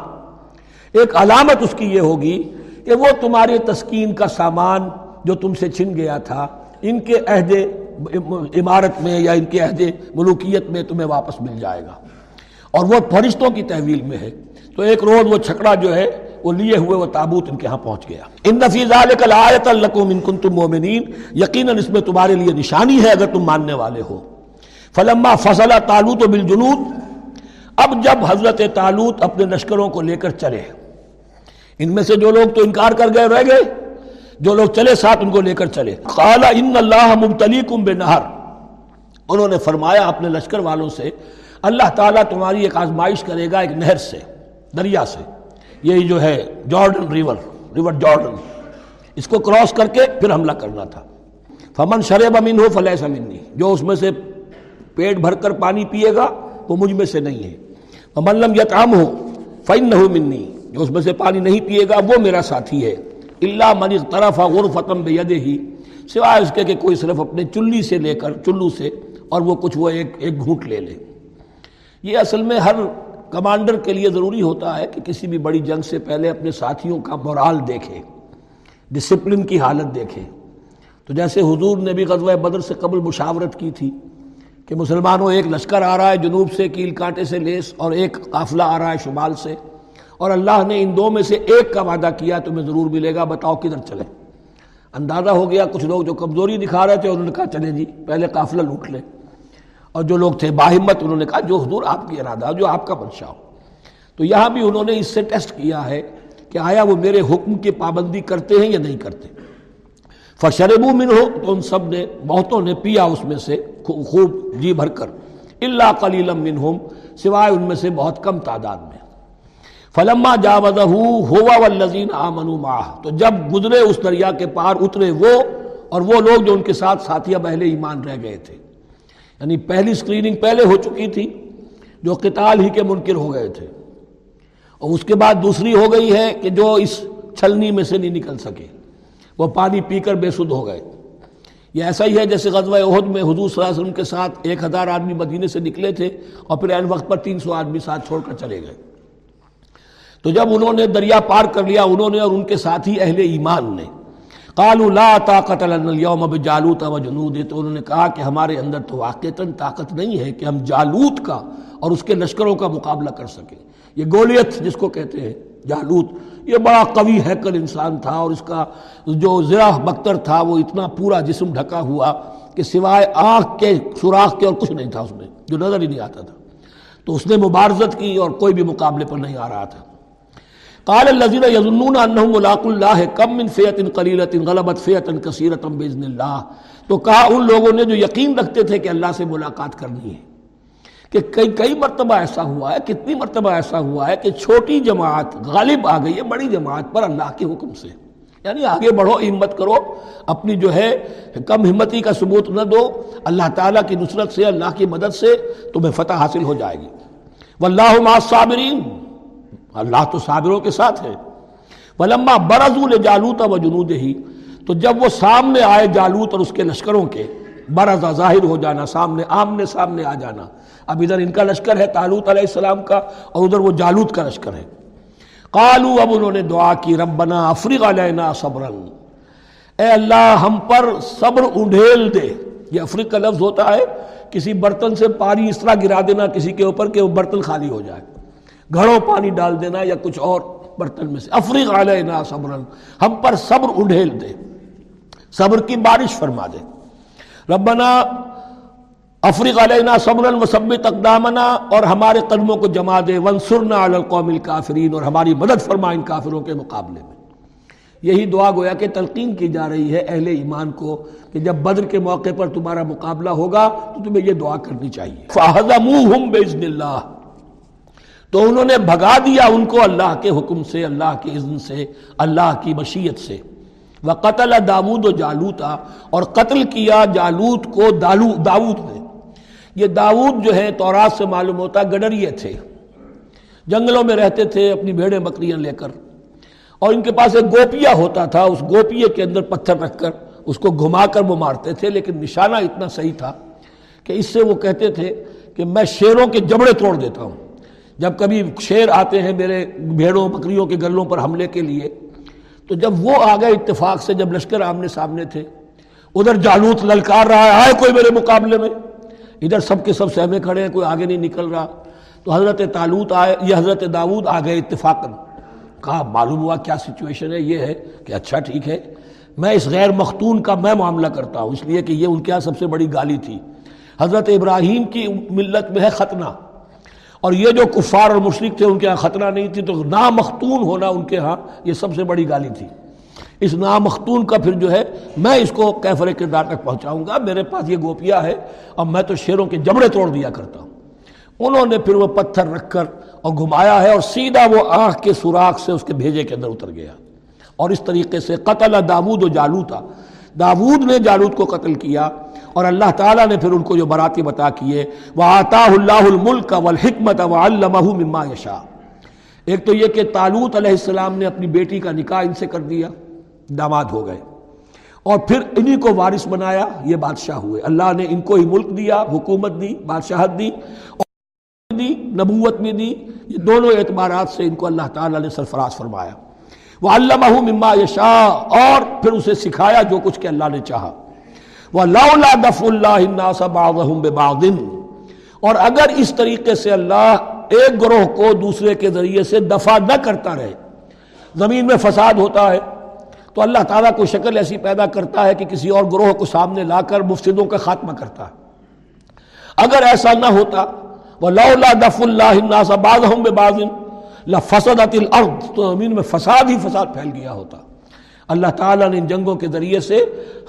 ایک علامت اس کی یہ ہوگی کہ وہ تمہارے تسکین کا سامان جو تم سے چھن گیا تھا، ان کے عہد عمارت میں یا ان کے عہد ملوکیت میں تمہیں واپس مل جائے گا. اور وہ فرشتوں کی تحویل میں ہے. تو ایک روز وہ چھکڑا جو ہے وہ لیے ہوئے وہ تابوت ان کے ہاں پہنچ گیا. ان فی ذلک لآیۃ لکم ان کنتم مؤمنین, یقیناً اس میں تمہارے لیے نشانی ہے اگر تم ماننے والے ہو. فلما فصل طالوت بالجنود, اب جب حضرت طالوت اپنے لشکروں کو لے کر چلے, ان میں سے جو لوگ تو انکار کر گئے رہ گئے, جو لوگ چلے ساتھ ان کو لے کر چلے. قال ان اللہ مبتلیکم بنہر, انہوں نے فرمایا اپنے لشکر والوں سے اللہ تعالیٰ تمہاری ایک آزمائش کرے گا ایک نہر سے, دریا سے, یہی جو ہے جارڈن ریور, ریور جارڈن, اس کو کراس کر کے پھر حملہ کرنا تھا. فمن شرب منہ فلیس منی, جو اس میں سے پیٹ بھر کر پانی پیے گا وہ مجھ میں سے نہیں ہے. فمن لم یطعمہ فإنہ منی, جو اس میں سے پانی نہیں پیے گا وہ میرا ساتھی ہے. الا من اغترف غرفۃ بیدہ, سوائے اس کے کہ کوئی صرف اپنے چلی سے لے کر چلو سے اور وہ کچھ وہ ایک ایک گھونٹ لے لے. یہ اصل میں ہر کمانڈر کے لیے ضروری ہوتا ہے کہ کسی بھی بڑی جنگ سے پہلے اپنے ساتھیوں کا مورال دیکھے, ڈسپلن کی حالت دیکھے. تو جیسے حضور نے بھی غزوہ بدر سے قبل مشاورت کی تھی کہ مسلمانوں ایک لشکر آ رہا ہے جنوب سے کیل کانٹے سے لیس اور ایک قافلہ آ رہا ہے شمال سے, اور اللہ نے ان دو میں سے ایک کا وعدہ کیا تمہیں ضرور ملے گا, بتاؤ کدھر چلے. اندازہ ہو گیا, کچھ لوگ جو کمزوری دکھا رہے تھے انہوں نے کہا چلیں جی پہلے قافلہ لوٹ لیں, اور جو لوگ تھے باہمت انہوں نے کہا جو حضور آپ کی ارادہ, جو آپ کا منشا ہو. تو یہاں بھی انہوں نے اس سے ٹیسٹ کیا ہے کہ آیا وہ میرے حکم کی پابندی کرتے ہیں یا نہیں کرتے. فشربوا منہ, تو ان سب نے, بہتوں نے پیا اس میں سے خوب جی بھر کر. الا قلیلا منہم, سوائے ان میں سے بہت کم تعداد میں. فلما جاوزہ ہوا والذین آمنوا معہ, تو جب گزرے اس دریا کے پار اترے وہ اور وہ لوگ جو ان کے ساتھ ساتھیہ اہل ایمان رہ گئے تھے. یعنی پہلی اسکریننگ پہلے ہو چکی تھی جو قتال ہی کے منکر ہو گئے تھے, اور اس کے بعد دوسری ہو گئی ہے کہ جو اس چھلنی میں سے نہیں نکل سکے, وہ پانی پی کر بے سدھ ہو گئے. یہ ایسا ہی ہے جیسے غزوہ احد میں حضور صلی اللہ علیہ وسلم کے ساتھ ایک ہزار آدمی مدینے سے نکلے تھے اور پھر عین وقت پر تین سو آدمی ساتھ چھوڑ کر چلے گئے. تو جب انہوں نے دریا پار کر لیا انہوں نے اور ان کے ساتھی اہل ایمان نے, قالوا لا طاقت لنا اليوم بجالوت وجنوده, تو انہوں نے کہا کہ ہمارے اندر تو واقعتاً طاقت نہیں ہے کہ ہم جالوت کا اور اس کے لشکروں کا مقابلہ کر سکیں. یہ گولیت جس کو کہتے ہیں جالوت, یہ بڑا قوی ہیکل انسان تھا, اور اس کا جو ذرا بختر تھا وہ اتنا پورا جسم ڈھکا ہوا کہ سوائے آنکھ کے سوراخ کے اور کچھ نہیں تھا اس میں, جو نظر ہی نہیں آتا تھا. تو اس نے مبارزت کی اور کوئی بھی مقابلے پر نہیں آ رہا تھا. قال الذين يظنون انهم ملاقو الله كم من فئه قليله غلبت فئه كثيره باذن الله, تو کہا ان لوگوں نے جو یقین رکھتے تھے کہ اللہ سے ملاقات کرنی ہے کہ کئی کئی مرتبہ ایسا ہوا ہے, کتنی مرتبہ ایسا ہوا ہے کہ چھوٹی جماعت غالب آ گئی ہے بڑی جماعت پر اللہ کے حکم سے. یعنی آگے بڑھو, ہمت کرو, اپنی جو ہے کم ہمتی کا ثبوت نہ دو, اللہ تعالیٰ کی نصرت سے اللہ کی مدد سے تمہیں فتح حاصل ہو جائے گی. واللہ مع الصابرین, اللہ تو صابروں کے ساتھ ہے. وَلَمَّا بَرَزُوا لِجَالُوتَ وَجُنُودِهِ, تو جب وہ سامنے آئے جالوت اور اس کے لشکروں کے, برز ظاہر ہو جانا, سامنے آمنے سامنے آ جانا. اب ادھر ان کا لشکر ہے طالوت علیہ السلام کا اور ادھر وہ جالوت کا لشکر ہے. قَالُوا, اب انہوں نے دعا کی, رَبَّنَا أَفْرِغْ عَلَيْنَا صَبْرًا, اے اللہ ہم پر صبر اڈھیل دے. یہ افرغ کا لفظ ہوتا ہے کسی برتن سے پانی اس طرح گرا دینا کسی کے اوپر کہ وہ برتن خالی ہو جائے, گھڑوں پانی ڈال دینا یا کچھ اور برتن میں سے. افرغ علینا صبرن, ہم پر صبر اڈھیل دے, صبر کی بارش فرما دے. ربنا افرغ علینا صبرن وثبت اقدامنا, اور ہمارے قدموں کو جما دے. وانصرنا علی القوم الکافرین, اور ہماری مدد فرما ان کافروں کے مقابلے میں. یہی دعا گویا کہ تلقین کی جا رہی ہے اہل ایمان کو کہ جب بدر کے موقع پر تمہارا مقابلہ ہوگا تو تمہیں یہ دعا کرنی چاہیے. فہزموہم باذن اللہ, تو انہوں نے بھگا دیا ان کو اللہ کے حکم سے, اللہ کے اذن سے, اللہ کی مشیت سے. وقتل داود و جالوتا, اور قتل کیا جالوت کو داود نے. یہ داود جو ہے تورات سے معلوم ہوتا گڈریے تھے, جنگلوں میں رہتے تھے اپنی بھیڑیں بکریاں لے کر, اور ان کے پاس ایک گوپیا ہوتا تھا, اس گوپیے کے اندر پتھر رکھ کر اس کو گھما کر وہ مارتے تھے. لیکن نشانہ اتنا صحیح تھا کہ اس سے وہ کہتے تھے کہ میں شیروں کے جبڑے توڑ دیتا ہوں. جب کبھی شیر آتے ہیں میرے بھیڑوں بکریوں کے گلوں پر حملے کے لیے, تو جب وہ آ گئے اتفاق سے, جب لشکر آمنے سامنے تھے, ادھر جالوت للکار رہا ہے آئے کوئی میرے مقابلے میں، ادھر سب کے سب سہمے کھڑے ہیں، کوئی آگے نہیں نکل رہا. تو حضرت طالوت آئے، یہ حضرت داود آ گئے اتفاقاً، کہا معلوم ہوا کیا سچویشن ہے، یہ ہے کہ اچھا ٹھیک ہے میں اس غیر مختون کا میں معاملہ کرتا ہوں، اس لیے کہ یہ ان کے یہاں سب سے بڑی گالی تھی. حضرت ابراہیم کی ملت میں ہے ختنہ، اور یہ جو کفار اور مشرک تھے ان کے ہاں ختنہ نہیں تھی، تو نامختون ہونا ان کے ہاں یہ سب سے بڑی گالی تھی. اس نامختون کا پھر جو ہے میں اس کو کیفر کردار تک پہنچاؤں گا، میرے پاس یہ گوپیہ ہے، اور میں تو شیروں کے جبڑے توڑ دیا کرتا ہوں. انہوں نے پھر وہ پتھر رکھ کر اور گھمایا ہے، اور سیدھا وہ آنکھ کے سوراخ سے اس کے بھیجے کے اندر اتر گیا. اور اس طریقے سے قتل داود و جالوتا، داود نے جالوت کو قتل کیا، اور اللہ تعالیٰ نے پھر ان کو جو براتی بتا کیے، وَآتَاهُ اللَّهُ الْمُلْكَ وَالْحِكْمَةَ وَعَلَّمَهُ مِمَّا يَشَاءُ. ایک تو یہ کہ طالوت علیہ السلام نے اپنی بیٹی کا نکاح ان سے کر دیا، داماد ہو گئے، اور پھر انہی کو وارث بنایا، یہ بادشاہ ہوئے. اللہ نے ان کو ہی ملک دیا، حکومت دی، بادشاہت دی، اور دی نبوت بھی دی. یہ دونوں اعتبارات سے ان کو اللہ تعالیٰ نے سرفراز فرمایا. وَعَلَّمَهُ مِمَّا يَشَاءُ، اور پھر اسے سکھایا جو کچھ کہ اللہ نے چاہا. وَلَوْلَا دَفْعُ اللَّهِ النَّاسَ بَعْضَهُمْ بِبَعْضٍ، اور اگر اس طریقے سے اللہ ایک گروہ کو دوسرے کے ذریعے سے دفع نہ کرتا رہے، زمین میں فساد ہوتا ہے تو اللہ تعالیٰ کوئی شکل ایسی پیدا کرتا ہے کہ کسی اور گروہ کو سامنے لا کر مفسدوں کا خاتمہ کرتا ہے. اگر ایسا نہ ہوتا، وَلَوْلَا دَفْعُ اللَّهِ النَّاسَ بَعْضَهُمْ بِبَعْضٍ لَفَسَدَتِ الْأَرْضُ، تو زمین میں فساد ہی فساد پھیل گیا ہوتا. اللہ تعالیٰ نے ان جنگوں کے ذریعے سے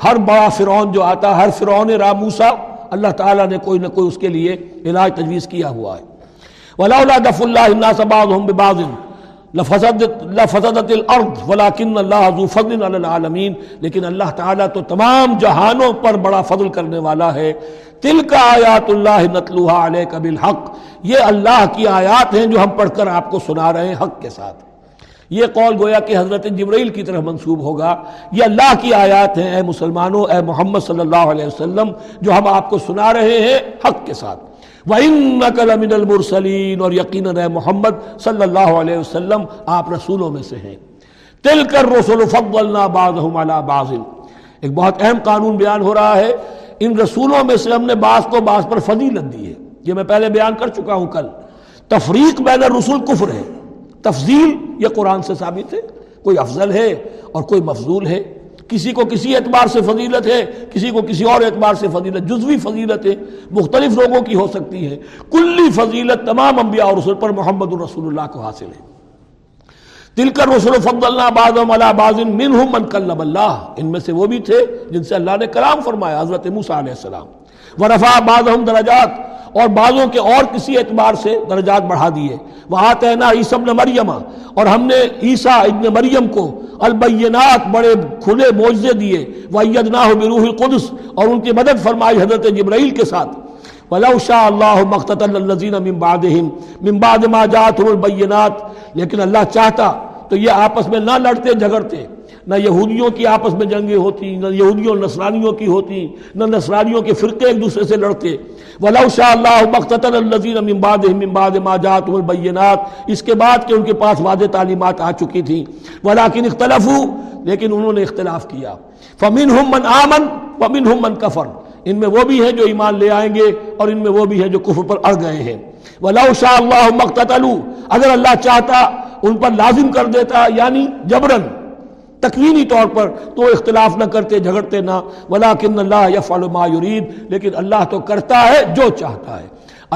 ہر بڑا فرعون جو آتا، ہر فرعون راموسا، اللہ تعالیٰ نے کوئی نہ کوئی اس کے لیے علاج تجویز کیا ہوا ہے. وَلَوْلَا دَفْعُ اللَّهِ النَّاسَ بَعْضَهُمْ بِبَعْضٍ لَفَسَدَتِ الْأَرْضُ وَلَٰكِنَّ اللَّهَ ذُو فَضْلٍ عَلَى الْعَالَمِينَ، لیکن اللہ تعالیٰ تو تمام جہانوں پر بڑا فضل کرنے والا ہے. تِلْكَ آیَاتُ اللَّهِ نَتْلُوهَا عَلَيْكَ بِالْحَقِّ، یہ اللہ کی آیات ہیں جو ہم پڑھ کر آپ کو سنا رہے ہیں حق کے ساتھ. یہ قول گویا کہ حضرت جبرائیل کی طرف منسوب ہوگا، یہ اللہ کی آیات ہیں اے مسلمانوں، اے محمد صلی اللہ علیہ وسلم، جو ہم آپ کو سنا رہے ہیں حق کے ساتھ. وَإِنَّكَ لَمِنَ الْمُرْسَلِينَ، اور یقیناً اے محمد صلی اللہ علیہ وسلم آپ رسولوں میں سے ہیں. تِلْكَ الرُّسُلُ فَضَّلْنَا بَعْضَهُمْ عَلَىٰ بَعْضٍ، ایک بہت اہم قانون بیان ہو رہا ہے، ان رسولوں میں سے ہم نے بعض کو بعض پر فضیلت دی ہے. یہ میں پہلے بیان کر چکا ہوں کل، تفریق بین الرسل کفر ہے، تفضیل یہ قرآن سے ثابت ہے، کوئی افضل ہے اور کوئی مفضول ہے، کسی کو کسی اعتبار سے فضیلت ہے، کسی کو کسی اور اعتبار سے فضیلت، جزوی فضیلت ہے، مختلف لوگوں کی ہو سکتی ہے. کلی فضیلت تمام انبیاء اور رسول پر محمد الرسول اللہ کو حاصل ہے. تِلْكَ الرُّسُلُ فَضَّلْنَا بَعْضَهُمْ عَلَىٰ بَعْضٍ مِّنْهُمْ مَنْ كَلَّمَ اللَّهُ، ان میں سے وہ بھی تھے جن سے اللہ نے کلام فرمایا، حضرت موسیٰ علیہ السلام. وَرَفَعَ بَعْضَهُمْ دَرَجَاتٍ، اور بعضوں کے اور کسی اعتبار سے درجات بڑھا دیے. وَآتَيْنَا عِيسَى ابْنَ مریم، اور ہم نے عیسیٰ ابن مریم کو البینات بڑے کھلے معجزے دیے. وَأَيَّدْنَاهُ بِرُوحِ الْقُدُسِ، اور ان کی مدد فرمائی حضرت جبرائیل کے ساتھ. وَلَوْ شَاءَ اللَّهُ مَا اقْتَتَلَ الَّذِينَ مِن بَعْدِهِمْ مِن بَعْدِ مَا جَاءَتْهُمُ الْبَيِّنَاتُ، لیکن اللہ چاہتا تو یہ آپس میں نہ لڑتے جھگڑتے، نہ یہودیوں کی آپس میں جنگیں ہوتی، نہ یہودیوں نصرانیوں کی ہوتی، نہ نصرانیوں کے فرقے ایک دوسرے سے لڑتے. وَلَوْ شَاءَ اللَّهُ مَا اقْتَتَلَ الَّذِينَ مِن بَعْدِهِمْ مِن بَعْدِ مَا جَاءَتْهُمُ الْبَيِّنَاتُ، اس کے بعد کہ ان کے پاس واضح تعلیمات آ چکی تھیں. وَلَٰكِنِ اخْتَلَفُوا، لیکن انہوں نے اختلاف کیا. فَمِنْهُمْ مَنْ آمَنَ وَمِنْهُمْ مَنْ كَفَرَ، ان میں وہ بھی ہیں جو ایمان لے آئیں گے اور ان میں وہ بھی ہیں جو کفر پر اڑ گئے ہیں. وَلَوْ شَاءَ اللَّهُ مَا اقْتَتَلُوا، اگر اللہ چاہتا ان پر لازم کر دیتا، یعنی جبرن تکوینی طور پر، تو اختلاف نہ کرتے جھگڑتے نہ. وَلَٰكِنَّ اللَّهَ يَفْعَلُ مَا يُرِيدُ، لیکن اللہ تو کرتا ہے جو چاہتا ہے.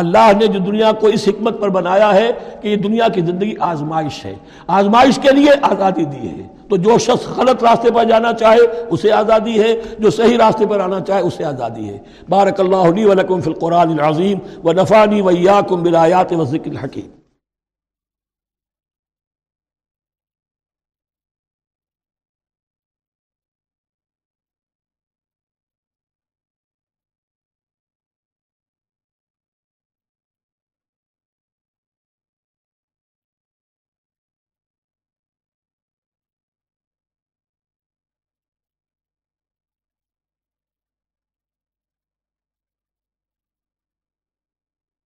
اللہ نے جو دنیا کو اس حکمت پر بنایا ہے کہ یہ دنیا کی زندگی آزمائش ہے، آزمائش کے لیے آزادی دی ہے. تو جو شخص غلط راستے پر جانا چاہے اسے آزادی ہے، جو صحیح راستے پر آنا چاہے اسے آزادی ہے. بارک اللہ لی ولکم فی القرآن العظیم ونفعنی وإیاکم بالآیات والذکر الحکیم.